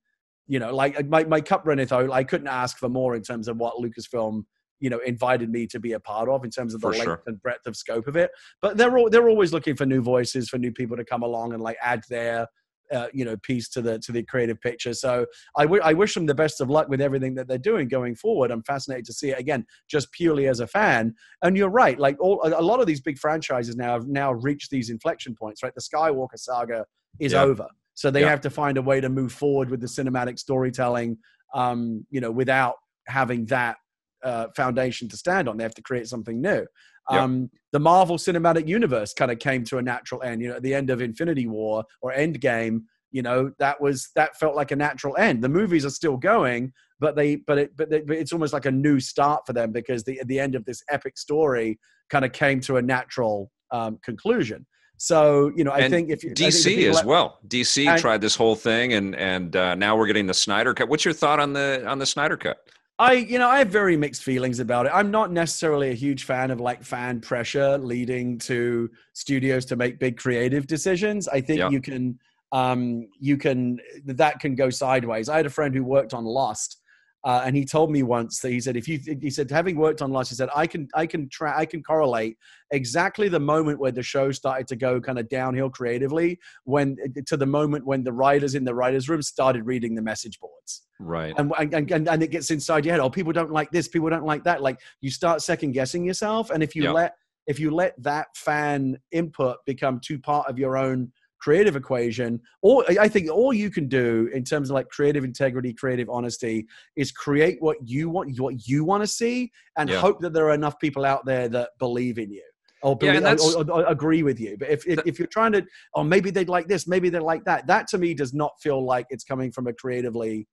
you know, like my, my cup runneth out. I couldn't ask for more in terms of what Lucasfilm, you know, invited me to be a part of in terms of the for length sure. and breadth of scope of it. But they're all, they're always looking for new voices, for new people to come along and like add their, uh, you know, piece to the to the creative picture. So I, w- I wish them the best of luck with everything that they're doing going forward. I'm fascinated to see it again, just purely as a fan. And you're right, like all a lot of these big franchises now have now reached these inflection points, right? The Skywalker saga is yeah. over. So they yeah. have to find a way to move forward with the cinematic storytelling, um, you know, without having that uh, foundation to stand on. They have to create something new. Yeah. Um, the Marvel Cinematic Universe kind of came to a natural end, you know, at the end of Infinity War or Endgame. You know, that was, that felt like a natural end. The movies are still going, but they, but it, but, they, but it's almost like a new start for them, because the the end of this epic story kind of came to a natural um, conclusion. So, you know, I and think if you D C think as like, well, D C I, tried this whole thing, and and uh, now we're getting the Snyder Cut. What's your thought on the on the Snyder Cut? I, you know, I have very mixed feelings about it. I'm not necessarily a huge fan of like fan pressure leading to studios to make big creative decisions. I think yeah. you can, um, you can, that can go sideways. I had a friend who worked on Lost, uh, and he told me once that he said, if you, he said, having worked on Lost, he said, I can, I can try, I can correlate exactly the moment where the show started to go kind of downhill creatively, when to the moment when the writers in the writers' room started reading the message boards. Right. And, and, and, and it gets inside your head. Oh, people don't like this. People don't like that. Like you start second guessing yourself. And if you yep. let, if you let that fan input become too part of your own creative equation, all I think all you can do in terms of like creative integrity, creative honesty, is create what you want, what you want to see, and yeah. hope that there are enough people out there that believe in you. Or, believe, yeah, or, or, or agree with you. But if, if, if you're trying to, oh, maybe they'd like this, maybe they'd like that, that to me does not feel like it's coming from a creatively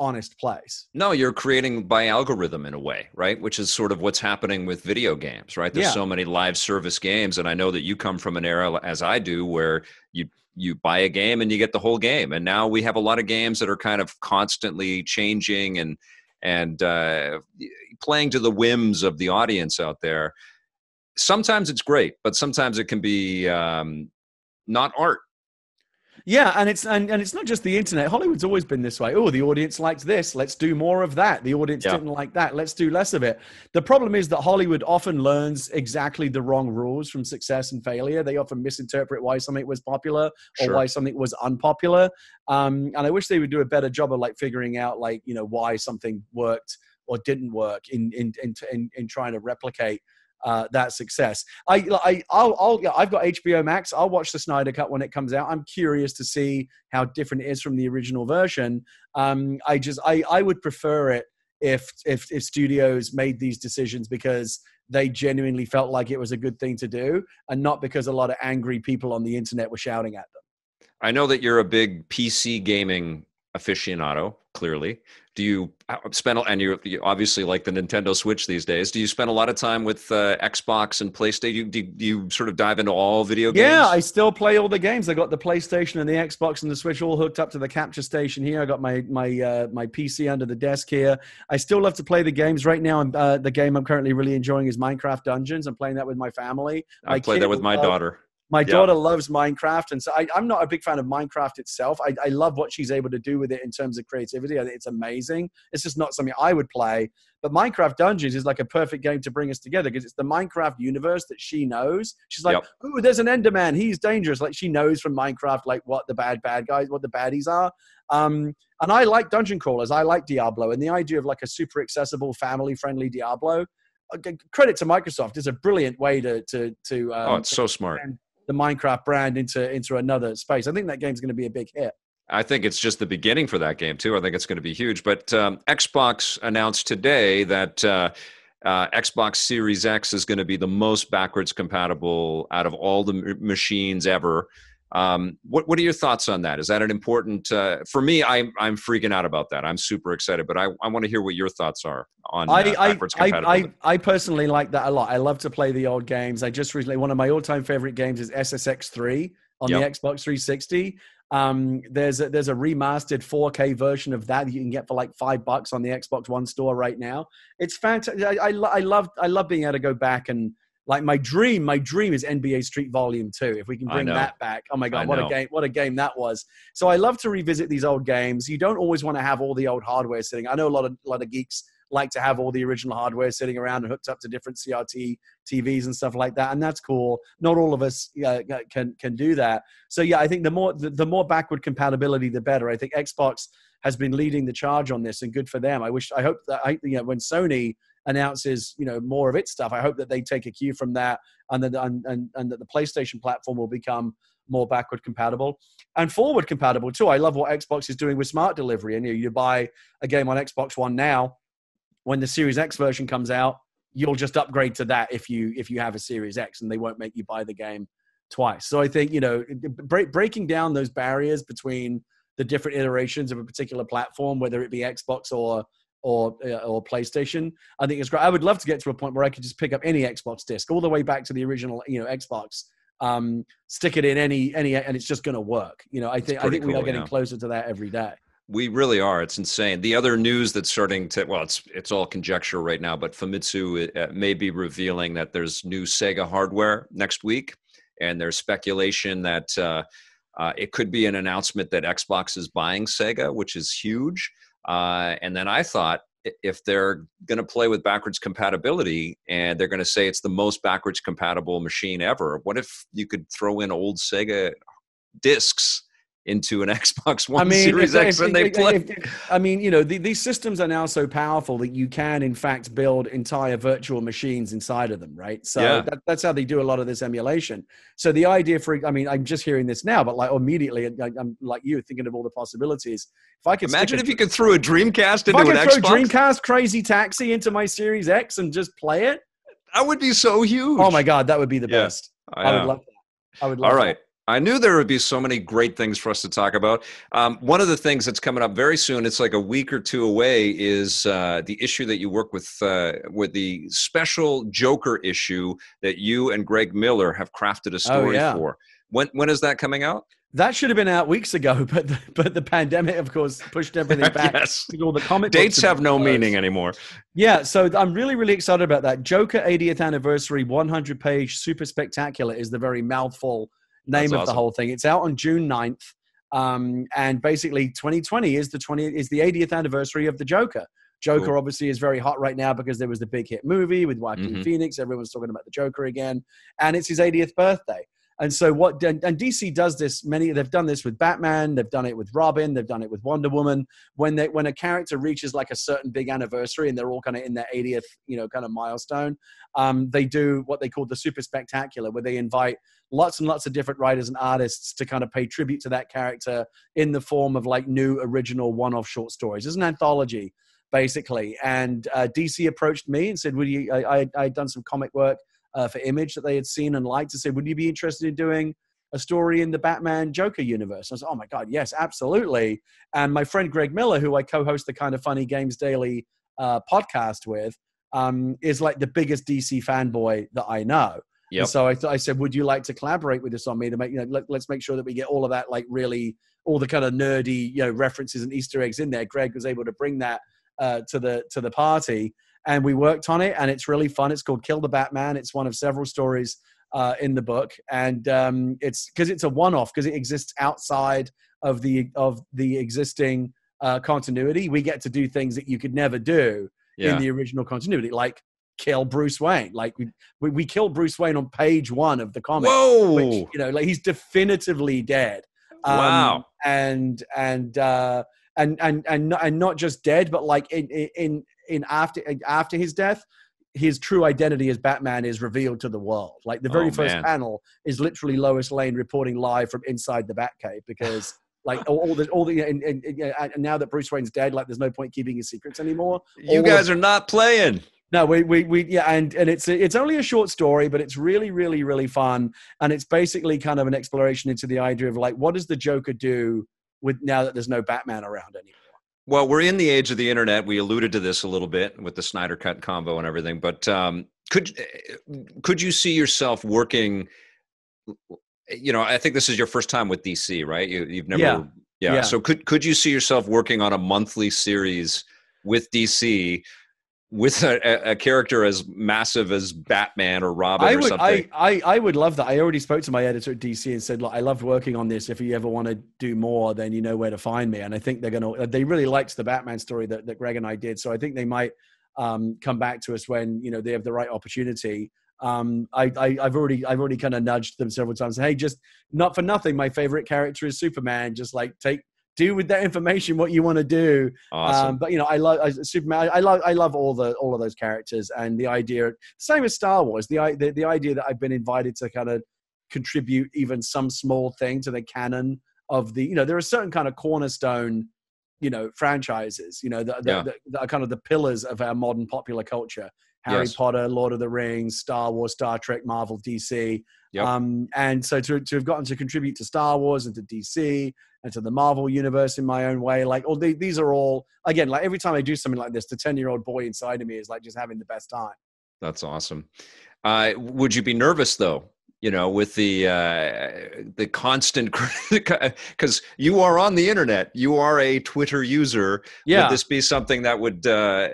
honest place. No, you're creating by algorithm in a way, right? Which is sort of what's happening with video games, right? There's yeah. so many live service games. And I know that you come from an era, as I do, where you, you buy a game and you get the whole game. And now we have a lot of games that are kind of constantly changing and, and uh, playing to the whims of the audience out there. Sometimes it's great, but sometimes it can be um, not art. Yeah, and it's and, and it's not just the internet. Hollywood's always been this way. Oh, the audience likes this. Let's do more of that. The audience yeah. didn't like that. Let's do less of it. The problem is that Hollywood often learns exactly the wrong rules from success and failure. They often misinterpret why something was popular or sure. why something was unpopular. Um, and I wish they would do a better job of like figuring out like, you know, why something worked or didn't work in in in in, in trying to replicate Uh, that success. I, I, I'll, I'll, I've got H B O Max. I'll watch the Snyder Cut when it comes out. I'm curious to see how different it is from the original version. Um, I just, I, I would prefer it if, if, if studios made these decisions because they genuinely felt like it was a good thing to do, and not because a lot of angry people on the internet were shouting at them. I know that you're a big P C gaming aficionado, clearly. Do you spend, and you obviously like the Nintendo Switch these days, do you spend a lot of time with uh, Xbox and PlayStation? Do you, do you sort of dive into all video games? Yeah, I still play all the games. I got the PlayStation and the Xbox and the Switch all hooked up to the capture station here. I got my my uh, my P C under the desk here. I still love to play the games. Right now, I'm, uh, the game I'm currently really enjoying is Minecraft Dungeons. I'm playing that with my family. I play that with my daughter. My daughter yeah. loves Minecraft, and so I, I'm not a big fan of Minecraft itself. I, I love what she's able to do with it in terms of creativity. I think it's amazing. It's just not something I would play. But Minecraft Dungeons is like a perfect game to bring us together because it's the Minecraft universe that she knows. She's like, yep. "Ooh, there's an Enderman. He's dangerous." Like she knows from Minecraft, like what the bad bad guys, what the baddies are. Um, and I like Dungeon Crawlers. I like Diablo, and the idea of like a super accessible, family friendly Diablo. Okay, credit to Microsoft. It's a brilliant way to to to. Um, oh, it's so smart. The Minecraft brand into into another space. I think that game's going to be a big hit. I think it's just the beginning for that game too. I think it's going to be huge. But um, Xbox announced today that uh, uh, Xbox Series X is going to be the most backwards compatible out of all the m- machines ever. Um, what what are your thoughts on that? Is that an important? Uh, for me, I'm I'm freaking out about that. I'm super excited, but I, I want to hear what your thoughts are on I, uh, backwards I, compatibility. I, I I personally like that a lot. I love to play the old games. I just recently one of my all time favorite games is S S X three on yep. the Xbox three sixty. Um, there's a, there's a remastered four K version of that, that you can get for like five bucks on the Xbox One store right now. It's fantastic. I I, I love I love being able to go back and. Like my dream, my dream is N B A Street Volume two. If we can bring that back, oh my God, what a game! What a game that was. So I love to revisit these old games. You don't always want to have all the old hardware sitting. I know a lot of a lot of geeks like to have all the original hardware sitting around and hooked up to different C R T T Vs and stuff like that, and that's cool. Not all of us uh, can can do that. So yeah, I think the more the, the more backward compatibility, the better. I think Xbox has been leading the charge on this, and good for them. I wish, I hope that I, you know, when Sony announces, you know, more of its stuff, I hope that they take a cue from that, and that and, and, and that the PlayStation platform will become more backward compatible and forward compatible too. I love what Xbox is doing with smart delivery. And you know, you buy a game on Xbox One now, when the Series X version comes out, you'll just upgrade to that if you if you have a Series X, and they won't make you buy the game twice. So I think, you know, break, breaking down those barriers between the different iterations of a particular platform, whether it be Xbox or or or PlayStation, I think it's great. I would love to get to a point where I could just pick up any Xbox disc all the way back to the original, you know, Xbox, um, stick it in any, any, and it's just going to work. You know, I think, I think cool, we are getting yeah. closer to that every day. We really are. It's insane. The other news that's starting to, well, it's, it's all conjecture right now, but Famitsu may be revealing that there's new Sega hardware next week. And there's speculation that uh, uh, it could be an announcement that Xbox is buying Sega, which is huge. Uh, and then I thought, if they're going to play with backwards compatibility and they're going to say it's the most backwards compatible machine ever, what if you could throw in old Sega discs into an Xbox One I mean, Series if, X if, when if, they play. If, if, I mean, you know, the, these systems are now so powerful that you can, in fact, build entire virtual machines inside of them, right? So yeah. that, that's how they do a lot of this emulation. So the idea for, I mean, I'm just hearing this now, but like immediately, I, I'm like you, thinking of all the possibilities. If I could imagine if a, you could throw a Dreamcast into an Xbox. If I could throw Dreamcast Crazy Taxi into my Series X and just play it. That would be so huge. Oh my God, that would be the yeah, best. I, I would love that. I would love All right. That. I knew there would be so many great things for us to talk about. Um, one of the things that's coming up very soon, it's like a week or two away, is uh, the issue that you work with, uh, with the special Joker issue that you and Greg Miller have crafted a story oh, yeah. for. When, when is that coming out? That should have been out weeks ago, but the, but the pandemic, of course, pushed everything back. Yes. All the comic dates have no meaning anymore. Yeah, so I'm really, really excited about that. Joker eightieth Anniversary, one hundred page, super spectacular is the very mouthful name That's of awesome. The whole thing. It's out on June ninth, um, and basically twenty twenty is the twentieth is the eightieth anniversary of the Joker. Joker cool. obviously is very hot right now because there was the big hit movie with Joaquin mm-hmm. Phoenix. Everyone's talking about the Joker again, and it's his eightieth birthday. And so what, and D C does this, many, they've done this with Batman, they've done it with Robin, they've done it with Wonder Woman. When they, when a character reaches like a certain big anniversary and they're all kind of in their eightieth, you know, kind of milestone, um, they do what they call the Super Spectacular, where they invite lots and lots of different writers and artists to kind of pay tribute to that character in the form of like new original one-off short stories. It's an anthology basically. And uh, D C approached me and said, would you, I, I, I'd done some comic work Uh, for Image that they had seen and liked, to say, would you be interested in doing a story in the Batman Joker universe? I was, oh my God, yes, absolutely. And my friend Greg Miller, who I co-host the Kind of Funny Games Daily uh, podcast with, um, is like the biggest D C fanboy that I know. Yep. And so I, th- I said, would you like to collaborate with us on me to make, you know, let, let's make sure that we get all of that, like really all the kind of nerdy, you know, references and Easter eggs in there. Greg was able to bring that uh, to the to the party. And we worked on it, and it's really fun. It's called Kill the Batman. It's one of several stories uh, in the book, and um, it's because it's a one-off, because it exists outside of the of the existing uh, continuity. We get to do things that you could never do yeah. in the original continuity, like kill Bruce Wayne. Like we we, we kill Bruce Wayne on page one of the comic, Whoa. which, you know, like he's definitively dead. Um, wow, and and uh, and and and not, and not just dead, but like in in in after after his death, his true identity as Batman is revealed to the world. Like the very oh, first man. panel is literally Lois Lane reporting live from inside the Batcave, because like all the all the and, and, and now that Bruce Wayne's dead, like there's no point keeping his secrets anymore. You all guys of, are not playing. No, we we we yeah, and and it's it's only a short story, but it's really really really fun, and it's basically kind of an exploration into the idea of like what does the Joker do with now that there's no Batman around anymore. Well, we're in the age of the internet. We alluded to this a little bit with the Snyder Cut combo and everything, but um, could could you see yourself working, you know, I think this is your first time with D C, right? You, you've never, yeah. yeah. yeah. So could, could you see yourself working on a monthly series with D C with a, a character as massive as Batman or Robin I or would, something? I, I, I would love that. I already spoke to my editor at D C and said, look, I loved working on this. If you ever want to do more, then you know where to find me. And I think they're going to, they really liked the Batman story that, that Greg and I did. So I think they might um, come back to us when, you know, they have the right opportunity. Um, I, I, I've already, I've already kind of nudged them several times. Hey, just not for nothing, my favorite character is Superman. Just like take, do with that information what you want to do. Awesome. Um, but you know, I love I, Superman. I love I love all the all of those characters, and the idea. Same as Star Wars. The the the idea that I've been invited to kind of contribute even some small thing to the canon of the. You know, there are certain kind of cornerstone, you know, franchises. You know, that, yeah. that, that are kind of the pillars of our modern popular culture. Harry yes. Potter, Lord of the Rings, Star Wars, Star Trek, Marvel, D C. Yep. Um, and so to, to have gotten to contribute to Star Wars and to D C and to the Marvel universe in my own way, like all the, these are all, again, like every time I do something like this, the ten-year-old boy inside of me is like just having the best time. That's awesome. Uh, would you be nervous though? You know, with the uh, the constant, because you are on the internet, you are a Twitter user. Yeah. Would this be something that would... Uh,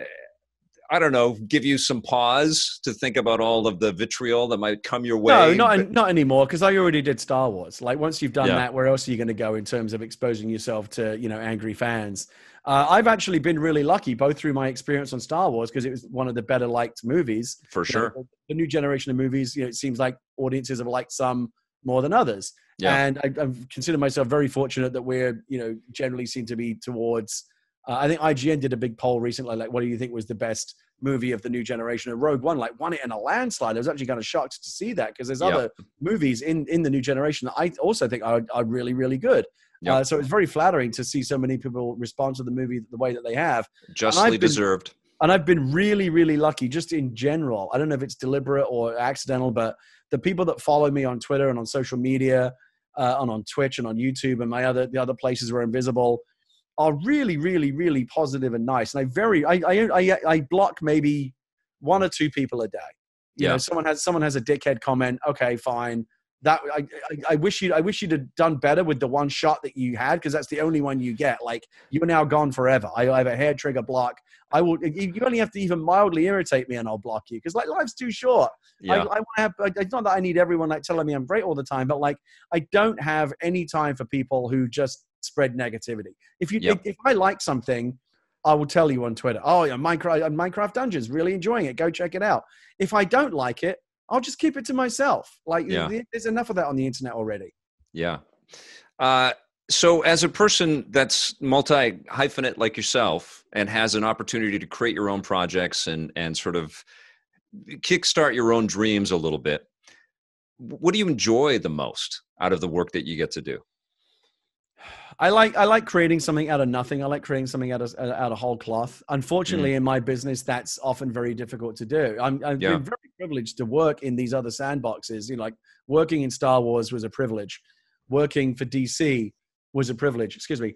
I don't know, give you some pause to think about all of the vitriol that might come your way? No, not, not anymore, because I already did Star Wars. Like, once you've done yeah. that, where else are you going to go in terms of exposing yourself to, you know, angry fans? Uh, I've actually been really lucky, both through my experience on Star Wars, because it was one of the better liked movies. For sure. You know, the new generation of movies, you know, it seems like audiences have liked some more than others. Yeah. And I, I've considered myself very fortunate that we're, you know, generally seem to be towards, uh, I think I G N did a big poll recently, like, what do you think was the best movie of the new generation? And Rogue One, like, won it in a landslide. I was actually kind of shocked to see that, because there's yeah. other movies in, in the new generation that I also think are, are really, really good. Yeah. Uh, so it's very flattering to see so many people respond to the movie the way that they have. Justly deserved. And I've been really, really lucky just in general. I don't know if it's deliberate or accidental, but the people that follow me on Twitter and on social media uh, and on Twitch and on YouTube and my other, the other places where I'm visible are really, really, really positive and nice. And I very, I, I, I, I block maybe one or two people a day. You yeah. know, someone has, someone has a dickhead comment. Okay, fine. That I, I, I wish you, I wish you'd have done better with the one shot that you had, because that's the only one you get. Like, you're now gone forever. I, I have a hair trigger block. I will. You only have to even mildly irritate me, and I'll block you, because like life's too short. Yeah. I, I want to have. It's not that I need everyone like telling me I'm great all the time, but like I don't have any time for people who just spread negativity. If you yep. if, if I like something, I will tell you on Twitter. Oh yeah, Minecraft Minecraft Dungeons, really enjoying it. Go check it out. If I don't like it, I'll just keep it to myself. Like yeah. there's enough of that on the internet already. Yeah. Uh, so as a person that's multi-hyphenate like yourself and has an opportunity to create your own projects and, and sort of kickstart your own dreams a little bit, what do you enjoy the most out of the work that you get to do? I like, I like creating something out of nothing. I like creating something out of, out of whole cloth. Unfortunately, mm. in my business, that's often very difficult to do. I'm, I've yeah. been very privileged to work in these other sandboxes. You know, like working in Star Wars was a privilege. Working for D C was a privilege. Excuse me.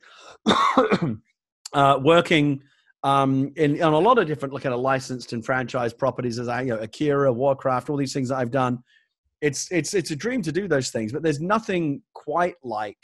uh, working um, in on a lot of different, like, kind of licensed and franchised properties, as I, you know, Akira, Warcraft, all these things that I've done. It's, it's, it's a dream to do those things, but there's nothing quite like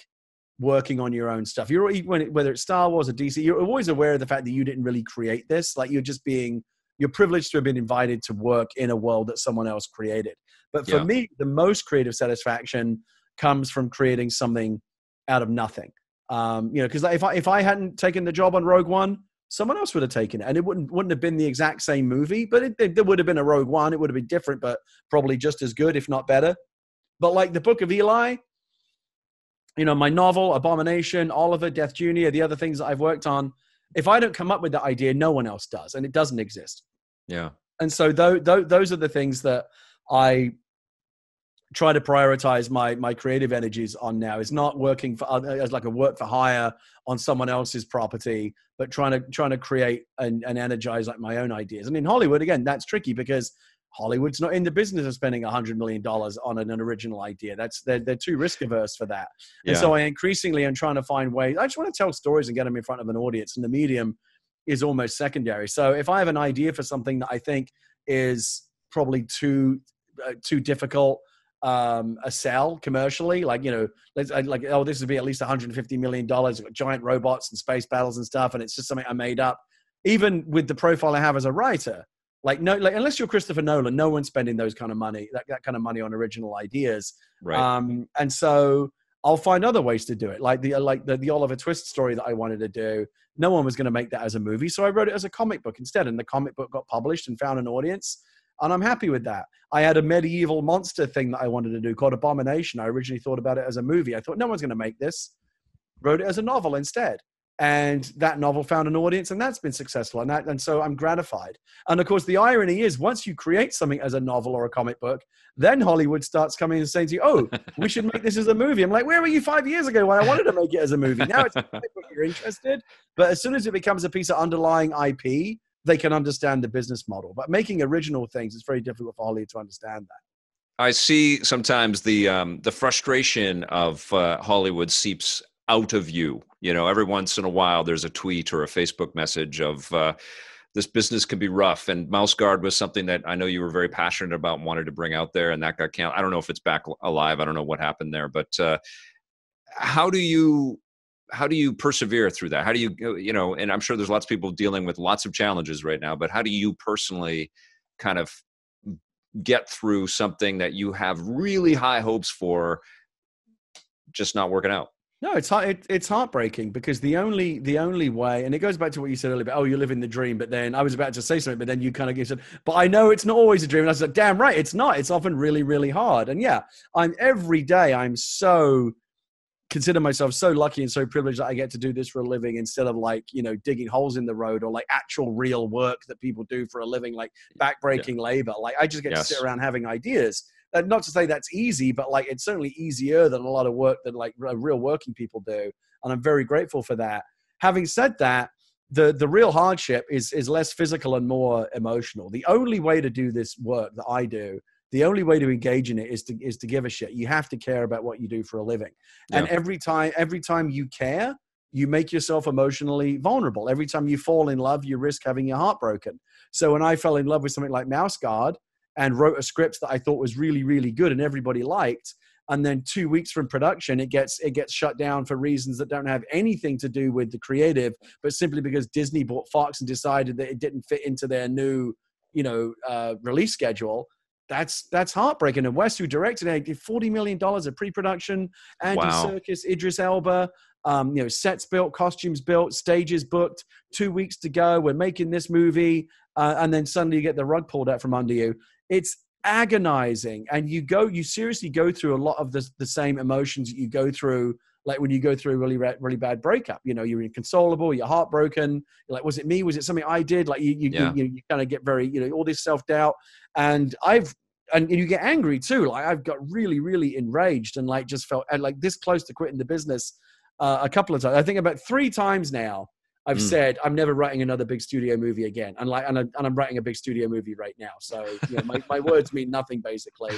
working on your own stuff. You're whether it's Star Wars or D C, you're always aware of the fact that you didn't really create this. Like, you're just being, you're privileged to have been invited to work in a world that someone else created. But for yeah. me, the most creative satisfaction comes from creating something out of nothing. Um, you know, because like if I if I hadn't taken the job on Rogue One, someone else would have taken it, and it wouldn't wouldn't have been the exact same movie. But it, it, there would have been a Rogue One. It would have been different, but probably just as good, if not better. But like the Book of Eli, you know, my novel, Abomination, Oliver, Death Junior, the other things that I've worked on, if I don't come up with that idea, no one else does, and it doesn't exist. Yeah. And so though, though, those are the things that I try to prioritize my, my creative energies on now. It's not working for as like a work for hire on someone else's property, but trying to, trying to create and, and energize like my own ideas. And in Hollywood, again, that's tricky, because Hollywood's not in the business of spending one hundred million dollars on an, an original idea. That's they're, they're too risk averse for that. And yeah. so I increasingly am trying to find ways. I just want to tell stories and get them in front of an audience, and the medium is almost secondary. So if I have an idea for something that I think is probably too, uh, too difficult um, a sell commercially, like, you know, let's, I, like, oh, this would be at least one hundred fifty million dollars, giant robots and space battles and stuff, and it's just something I made up. Even with the profile I have as a writer, Like no, like unless you're Christopher Nolan, no one's spending those kind of money, that, that kind of money on original ideas. Right. Um, and so I'll find other ways to do it. Like the like the, the Oliver Twist story that I wanted to do, no one was going to make that as a movie, so I wrote it as a comic book instead. And the comic book got published and found an audience, and I'm happy with that. I had a medieval monster thing that I wanted to do called Abomination. I originally thought about it as a movie. I thought no one's going to make this. Wrote it as a novel instead. And that novel found an audience, and that's been successful. And that, and so I'm gratified. And of course, the irony is, once you create something as a novel or a comic book, then Hollywood starts coming and saying to you, oh, we should make this as a movie. I'm like, where were you five years ago when I wanted to make it as a movie? Now it's a comic book, you're interested. But as soon as it becomes a piece of underlying I P, they can understand the business model. But making original things is very difficult for Hollywood to understand that. I see sometimes the, um, the frustration of uh, Hollywood seeps out of you. You know, every once in a while, there's a tweet or a Facebook message of uh, this business can be rough. And Mouse Guard was something that I know you were very passionate about and wanted to bring out there. And that got canceled. I don't know if it's back alive. I don't know what happened there. But uh, how do you how do you persevere through that? How do you, you know, and I'm sure there's lots of people dealing with lots of challenges right now. But how do you personally kind of get through something that you have really high hopes for just not working out? No, it's it, it's heartbreaking because the only the only way, and it goes back to what you said earlier about, oh, you're living the dream, but then I was about to say something, but then you kind of you said, but I know it's not always a dream. And I said, damn right, it's not. It's often really, really hard. And yeah, I'm every day I'm so, consider myself so lucky and so privileged that I get to do this for a living instead of like, you know, digging holes in the road or like actual real work that people do for a living, like backbreaking yeah. labor. Like I just get yes. to sit around having ideas. And not to say that's easy, but like it's certainly easier than a lot of work that like real working people do, and I'm very grateful for that. Having said that, the the real hardship is is less physical and more emotional. The only way to do this work that I do, the only way to engage in it is to is to give a shit. You have to care about what you do for a living, yeah. and every time every time you care, you make yourself emotionally vulnerable. Every time you fall in love, you risk having your heart broken. So when I fell in love with something like Mouse Guard and wrote a script that I thought was really, really good and everybody liked, and then two weeks from production, it gets it gets shut down for reasons that don't have anything to do with the creative, but simply because Disney bought Fox and decided that it didn't fit into their new, you know, uh, release schedule. That's that's heartbreaking. And Wes, who directed it, did forty million dollars of pre-production. Andy wow. Serkis, Idris Elba, um, you know, sets built, costumes built, stages booked, two weeks to go, we're making this movie, uh, and then suddenly you get the rug pulled out from under you. It's agonizing, and you go, you seriously go through a lot of the, the same emotions that you go through, like when you go through a really, really bad breakup. You know, you're inconsolable, you're heartbroken. You're like, was it me? Was it something I did? Like you, you, yeah. you, you, you kind of get very, you know, all this self-doubt, and I've, and you get angry too. Like I've got really, really enraged and like just felt and like this close to quitting the business uh, a couple of times. I think about three times now. I've mm. said I'm never writing another big studio movie again, and like, and, I, and I'm writing a big studio movie right now. So you know, my, my words mean nothing, basically.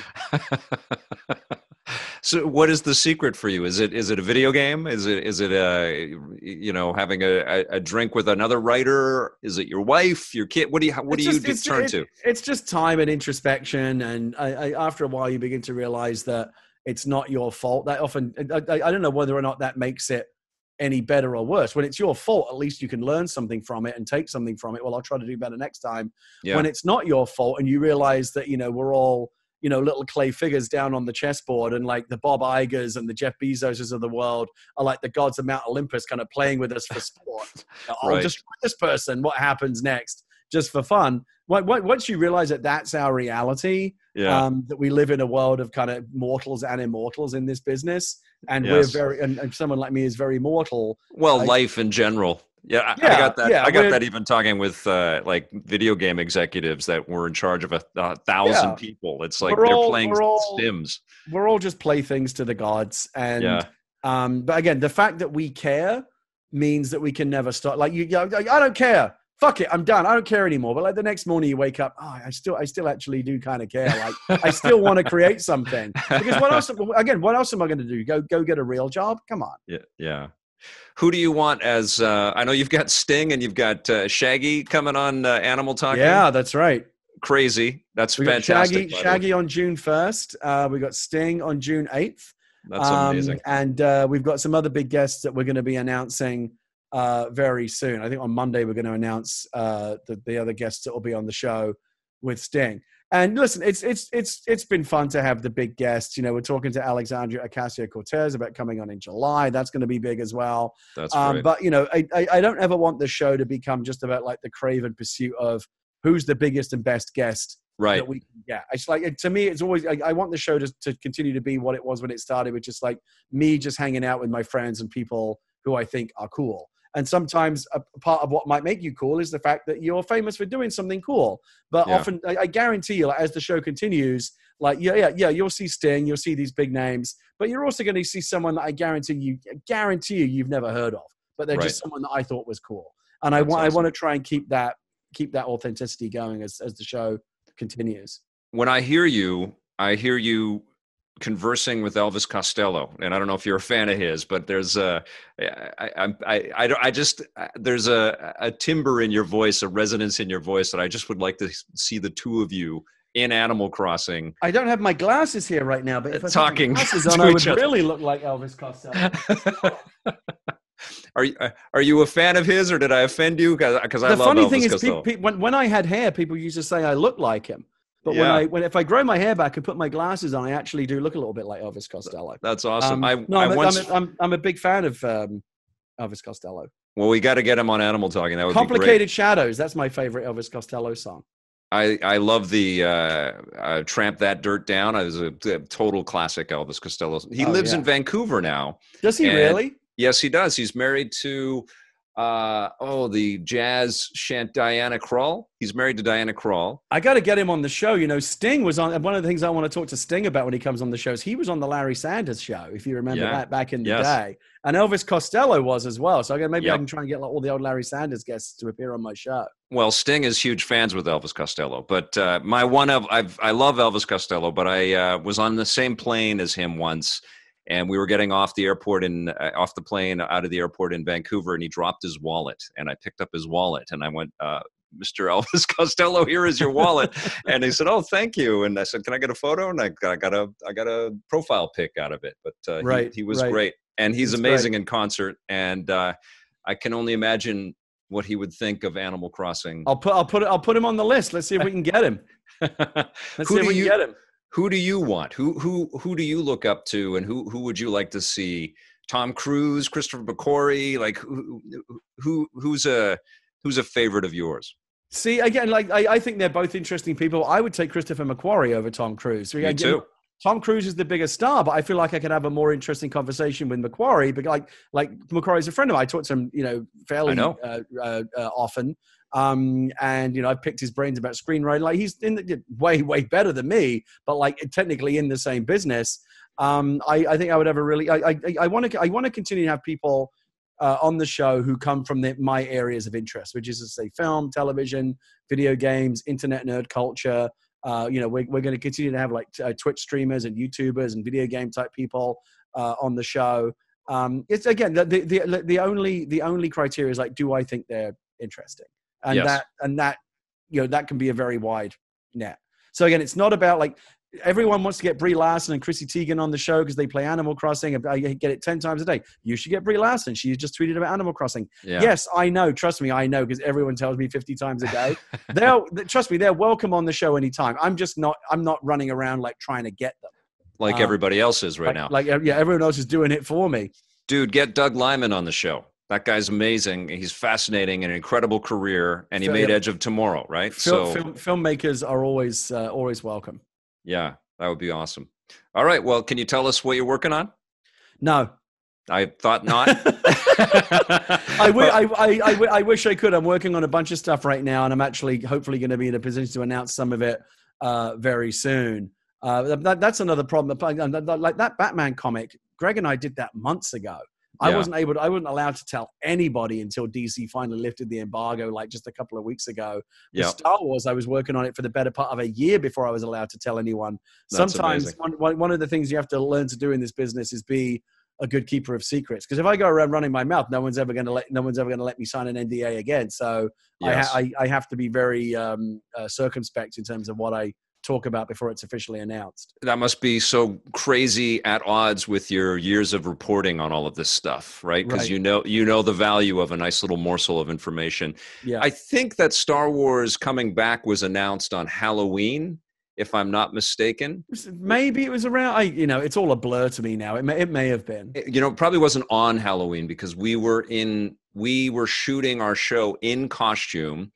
So, what is the secret for you? Is it is it a video game? Is it is it a you know having a, a drink with another writer? Is it your wife, your kid? What do you what it's do just, you it's, turn it, to? It's just time and introspection, and I, I, after a while, you begin to realize that it's not your fault. That often, I, I don't know whether or not that makes it any better or worse. When it's your fault, at least you can learn something from it and take something from it. Well, I'll try to do better next time. Yeah. When it's not your fault and you realize that, you know, we're all, you know, little clay figures down on the chessboard, and like the Bob Igers and the Jeff Bezoses of the world are like the gods of Mount Olympus kind of playing with us for sport. Right. I'll just try this person. What happens next? Just for fun. Once you realize that that's our reality, yeah. um, that we live in a world of kind of mortals and immortals in this business, and yes. we're very, and, and someone like me is very mortal. Well, I, life in general. Yeah, yeah, I got that. Yeah, I got that even talking with uh, like video game executives that were in charge of a, a thousand yeah. people. It's like we're they're all, playing we're all, Sims. We're all just playthings to the gods, and yeah. um, but again, the fact that we care means that we can never stop. Like you, I don't care. Fuck it, I'm done. I don't care anymore. But like the next morning you wake up, oh, I still, I still actually do kind of care. Like I still want to create something, because what else, again, what else am I going to do? Go, go get a real job. Come on. Yeah. Yeah. Who do you want as, uh, I know you've got Sting and you've got uh, Shaggy coming on uh, Animal Talking. Yeah, that's right. Crazy. That's we fantastic. Got Shaggy, Shaggy on June first. Uh, we got Sting on June eighth. That's amazing. Um, and uh, we've got some other big guests that we're going to be announcing Uh, very soon. I think on Monday we're going to announce uh, the, the other guests that will be on the show with Sting. And listen, it's it's it's it's been fun to have the big guests. You know, we're talking to Alexandria Ocasio-Cortez about coming on in July. That's going to be big as well. That's um, great. But you know, I, I I don't ever want the show to become just about like the craven pursuit of who's the biggest and best guest right. that we can get. It's like to me, it's always I, I want the show to to continue to be what it was when it started, which is like me just hanging out with my friends and people who I think are cool. And sometimes a part of what might make you cool is the fact that you're famous for doing something cool. But yeah. often, I, I guarantee you, like, as the show continues, like, yeah, yeah, yeah, you'll see Sting, you'll see these big names, but you're also going to see someone that I guarantee you, guarantee you, you've never heard of, but they're right. just someone that I thought was cool. And That's I want, awesome. I want to try and keep that, keep that authenticity going as as the show continues. When I hear you, I hear you conversing with Elvis Costello, and I don't know if you're a fan of his, but there's a, I, I, I, I, I just, there's a, a timbre in your voice, a resonance in your voice that I just would like to see the two of you in Animal Crossing. I don't have my glasses here right now, but if I talking my glasses on, I would other. really look like Elvis Costello. Are you are you a fan of his, or did I offend you? Because I love Elvis Costello. The funny thing is, people, people, when when I had hair, people used to say I looked like him. But yeah. when I when if I grow my hair back and put my glasses on, I actually do look a little bit like Elvis Costello. That's awesome. Um, I, no, I'm, I once... I'm, I'm, I'm a big fan of um, Elvis Costello. Well, we got to get him on Animal Talking. That would Complicated be great. Shadows. That's my favorite Elvis Costello song. I, I love the uh, uh, Tramp That Dirt Down. I was a, a total classic Elvis Costello. He oh, lives yeah. in Vancouver now. Does he really? Yes, he does. He's married to, uh, oh, the jazz shant Diana Krall. He's married to Diana Krall. I got to get him on the show. You know, Sting was on. One of the things I want to talk to Sting about when he comes on the show is he was on the Larry Sanders Show, if you remember yeah. that back in the yes. day. And Elvis Costello was as well. So I maybe yep. I can try and get like, all the old Larry Sanders guests to appear on my show. Well, Sting is huge fans with Elvis Costello. But uh, my one of, I've, I love Elvis Costello, but I uh, was on the same plane as him once. And we were getting off the airport and uh, off the plane out of the airport in Vancouver, and he dropped his wallet. And I picked up his wallet and I went, uh, Mister Elvis Costello, here is your wallet. And he said, oh, thank you. And I said, can I get a photo? And I got, I got a, I got a profile pic out of it, but uh, right, he, he was right. great. And he's That's amazing right. in concert. And uh, I can only imagine what he would think of Animal Crossing. I'll put, I'll put, I'll put him on the list. Let's see if we can get him. Let's see if we you- can get him. Who do you want? Who who who do you look up to, and who who would you like to see? Tom Cruise, Christopher McQuarrie, like who who who's a who's a favorite of yours? See, again, like I, I think they're both interesting people. I would take Christopher McQuarrie over Tom Cruise. So, Me again, too. Tom Cruise is the bigger star, but I feel like I could have a more interesting conversation with McQuarrie. But like like McQuarrie's a friend of mine. I talk to him, you know, fairly know. Uh, uh, uh, often. Um, and, you know, I've picked his brains about screenwriting. Like he's in the, way, way better than me, but like technically in the same business. Um, I, I think I would have a really, I I want to, I want to continue to have people uh, on the show who come from the, my areas of interest, which is to say film, television, video games, internet nerd culture. Uh, you know, we're, we're going to continue to have like uh, Twitch streamers and YouTubers and video game type people uh, on the show. Um, it's again, the, the, the only, the only criteria is like, do I think they're interesting? And yes. that, and that, you know, that can be a very wide net. So again, it's not about like everyone wants to get Brie Larson and Chrissy Teigen on the show because they play Animal Crossing. And I get it ten times a day. You should get Brie Larson. She just tweeted about Animal Crossing. Yeah. Yes, I know. Trust me, I know because everyone tells me fifty times a day. They'll trust me. They're welcome on the show anytime. I'm just not. I'm not running around like trying to get them. Like um, everybody else is right like, now. Like yeah, everyone else is doing it for me. Dude, get Doug Liman on the show. That guy's amazing. He's fascinating and an incredible career. And he made Edge of Tomorrow, right? Film, so film, filmmakers are always, uh, always welcome. Yeah, that would be awesome. All right. Well, can you tell us what you're working on? No, I thought not. I, w- I, I, I, w- I wish I could. I'm working on a bunch of stuff right now, and I'm actually hopefully going to be in a position to announce some of it uh, very soon. Uh, that, that's another problem. Like that Batman comic, Greg and I did that months ago. I yeah. wasn't able to, I wasn't allowed to tell anybody until D C finally lifted the embargo, like just a couple of weeks ago. With yeah. Star Wars, I was working on it for the better part of a year before I was allowed to tell anyone. That's Sometimes one, one of the things you have to learn to do in this business is be a good keeper of secrets. Because if I go around running my mouth, no one's ever going to let, no one's ever going to let me sign an N D A again. So yes. I, I, I have to be very um, uh, circumspect in terms of what I talk about before it's officially announced. That must be so crazy at odds with your years of reporting on all of this stuff, right? Because right. you know you know the value of a nice little morsel of information. Yeah. I think that Star Wars coming back was announced on Halloween, if I'm not mistaken. Maybe it was around, I, you know, it's all a blur to me now. It may, it may have been. It, you know, it probably wasn't on Halloween because we were in, we were shooting our show in costume.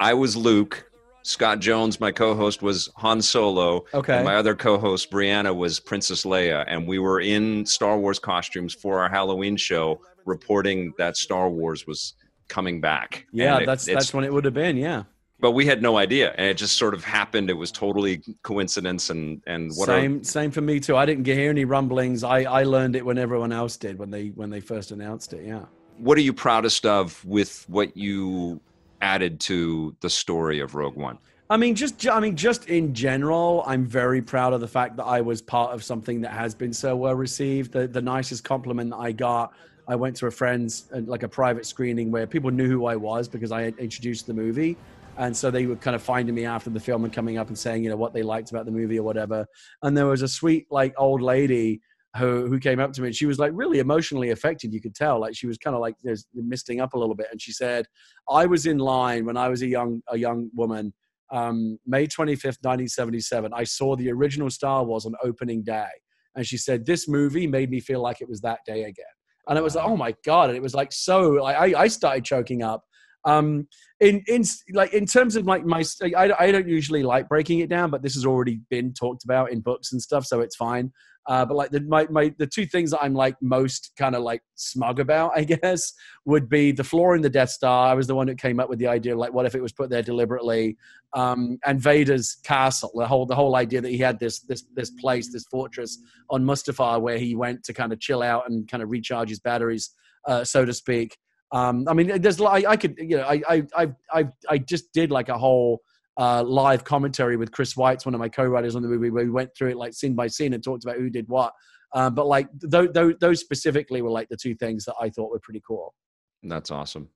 I was Luke. Scott Jones, my co-host, was Han Solo. Okay. And my other co-host, Brianna, was Princess Leia. And we were in Star Wars costumes for our Halloween show, reporting that Star Wars was coming back. Yeah, it, that's that's when it would have been, yeah. But we had no idea. And it just sort of happened. It was totally coincidence and, and what Same I, same for me, too. I didn't hear any rumblings. I, I learned it when everyone else did, when they when they first announced it, yeah. What are you proudest of with what you added to the story of Rogue One? I mean, just I mean, just in general, I'm very proud of the fact that I was part of something that has been so well received. The, the nicest compliment that I got, I went to a friend's, like a private screening where people knew who I was because I had introduced the movie. And so they were kind of finding me after the film and coming up and saying, you know, what they liked about the movie or whatever. And there was a sweet, like, old lady who who came up to me, and she was like really emotionally affected. You could tell, like she was kind of like you know, misting up a little bit. And she said, I was in line when I was a young, a young woman um, May twenty-fifth, nineteen seventy-seven, I saw the original Star Wars on opening day. And she said, this movie made me feel like it was that day again. And it was like, oh my God. And it was like, so like, I, I started choking up. Um, in, in like, in terms of like my, I, I don't usually like breaking it down, but this has already been talked about in books and stuff. So it's fine. Uh, but like the, my, my, the two things that I'm like most kind of like smug about, I guess, would be the floor in the Death Star. I was the one who came up with the idea, like, what if it was put there deliberately? Um, and Vader's castle, the whole, the whole idea that he had this, this, this place, this fortress on Mustafar where he went to kind of chill out and kind of recharge his batteries, uh, so to speak. Um, I mean, there's, I, I could, you know, I, I, I, I just did like a whole uh, live commentary with Chris Weitz, one of my co-writers on the movie, where we went through it like scene by scene and talked about who did what. Um, but like th- th- those specifically were like the two things that I thought were pretty cool. That's awesome.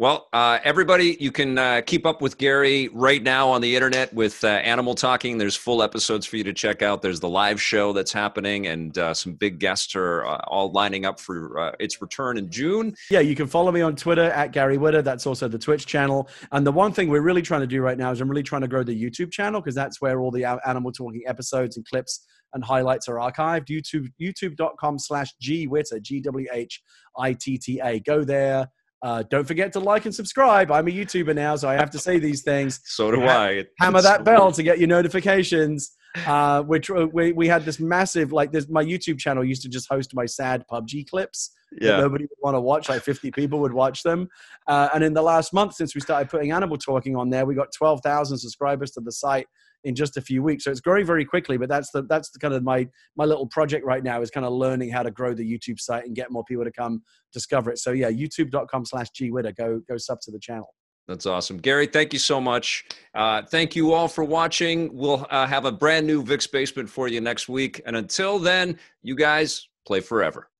Well, uh, everybody, you can uh, keep up with Gary right now on the internet with uh, Animal Talking. There's full episodes for you to check out. There's the live show that's happening, and uh, some big guests are uh, all lining up for uh, its return in June. Yeah, you can follow me on Twitter at Gary Whitta. That's also the Twitch channel. And the one thing we're really trying to do right now is I'm really trying to grow the YouTube channel, because that's where all the Animal Talking episodes and clips and highlights are archived. YouTube, youtube.com slash gwhitta, G W H I T T A. Go there. Uh, don't forget to like and subscribe. I'm a YouTuber now, so I have to say these things. So do ha- I. Hammer that bell to get your notifications. Uh, which we we had this massive, like this, my YouTube channel used to just host my sad P U B G clips. Yeah. That nobody would want to watch. Like fifty people would watch them. Uh, and in the last month since we started putting Animal Talking on there, we got twelve thousand subscribers to the site in just a few weeks. So it's growing very quickly, but that's the, that's the kind of my, my little project right now, is kind of learning how to grow the YouTube site and get more people to come discover it. So yeah, youtube.com slash gwhitta, go, go sub to the channel. That's awesome. Gary, thank you so much. Uh, thank you all for watching. We'll uh, have a brand new Vic's Basement for you next week. And until then, you guys play forever.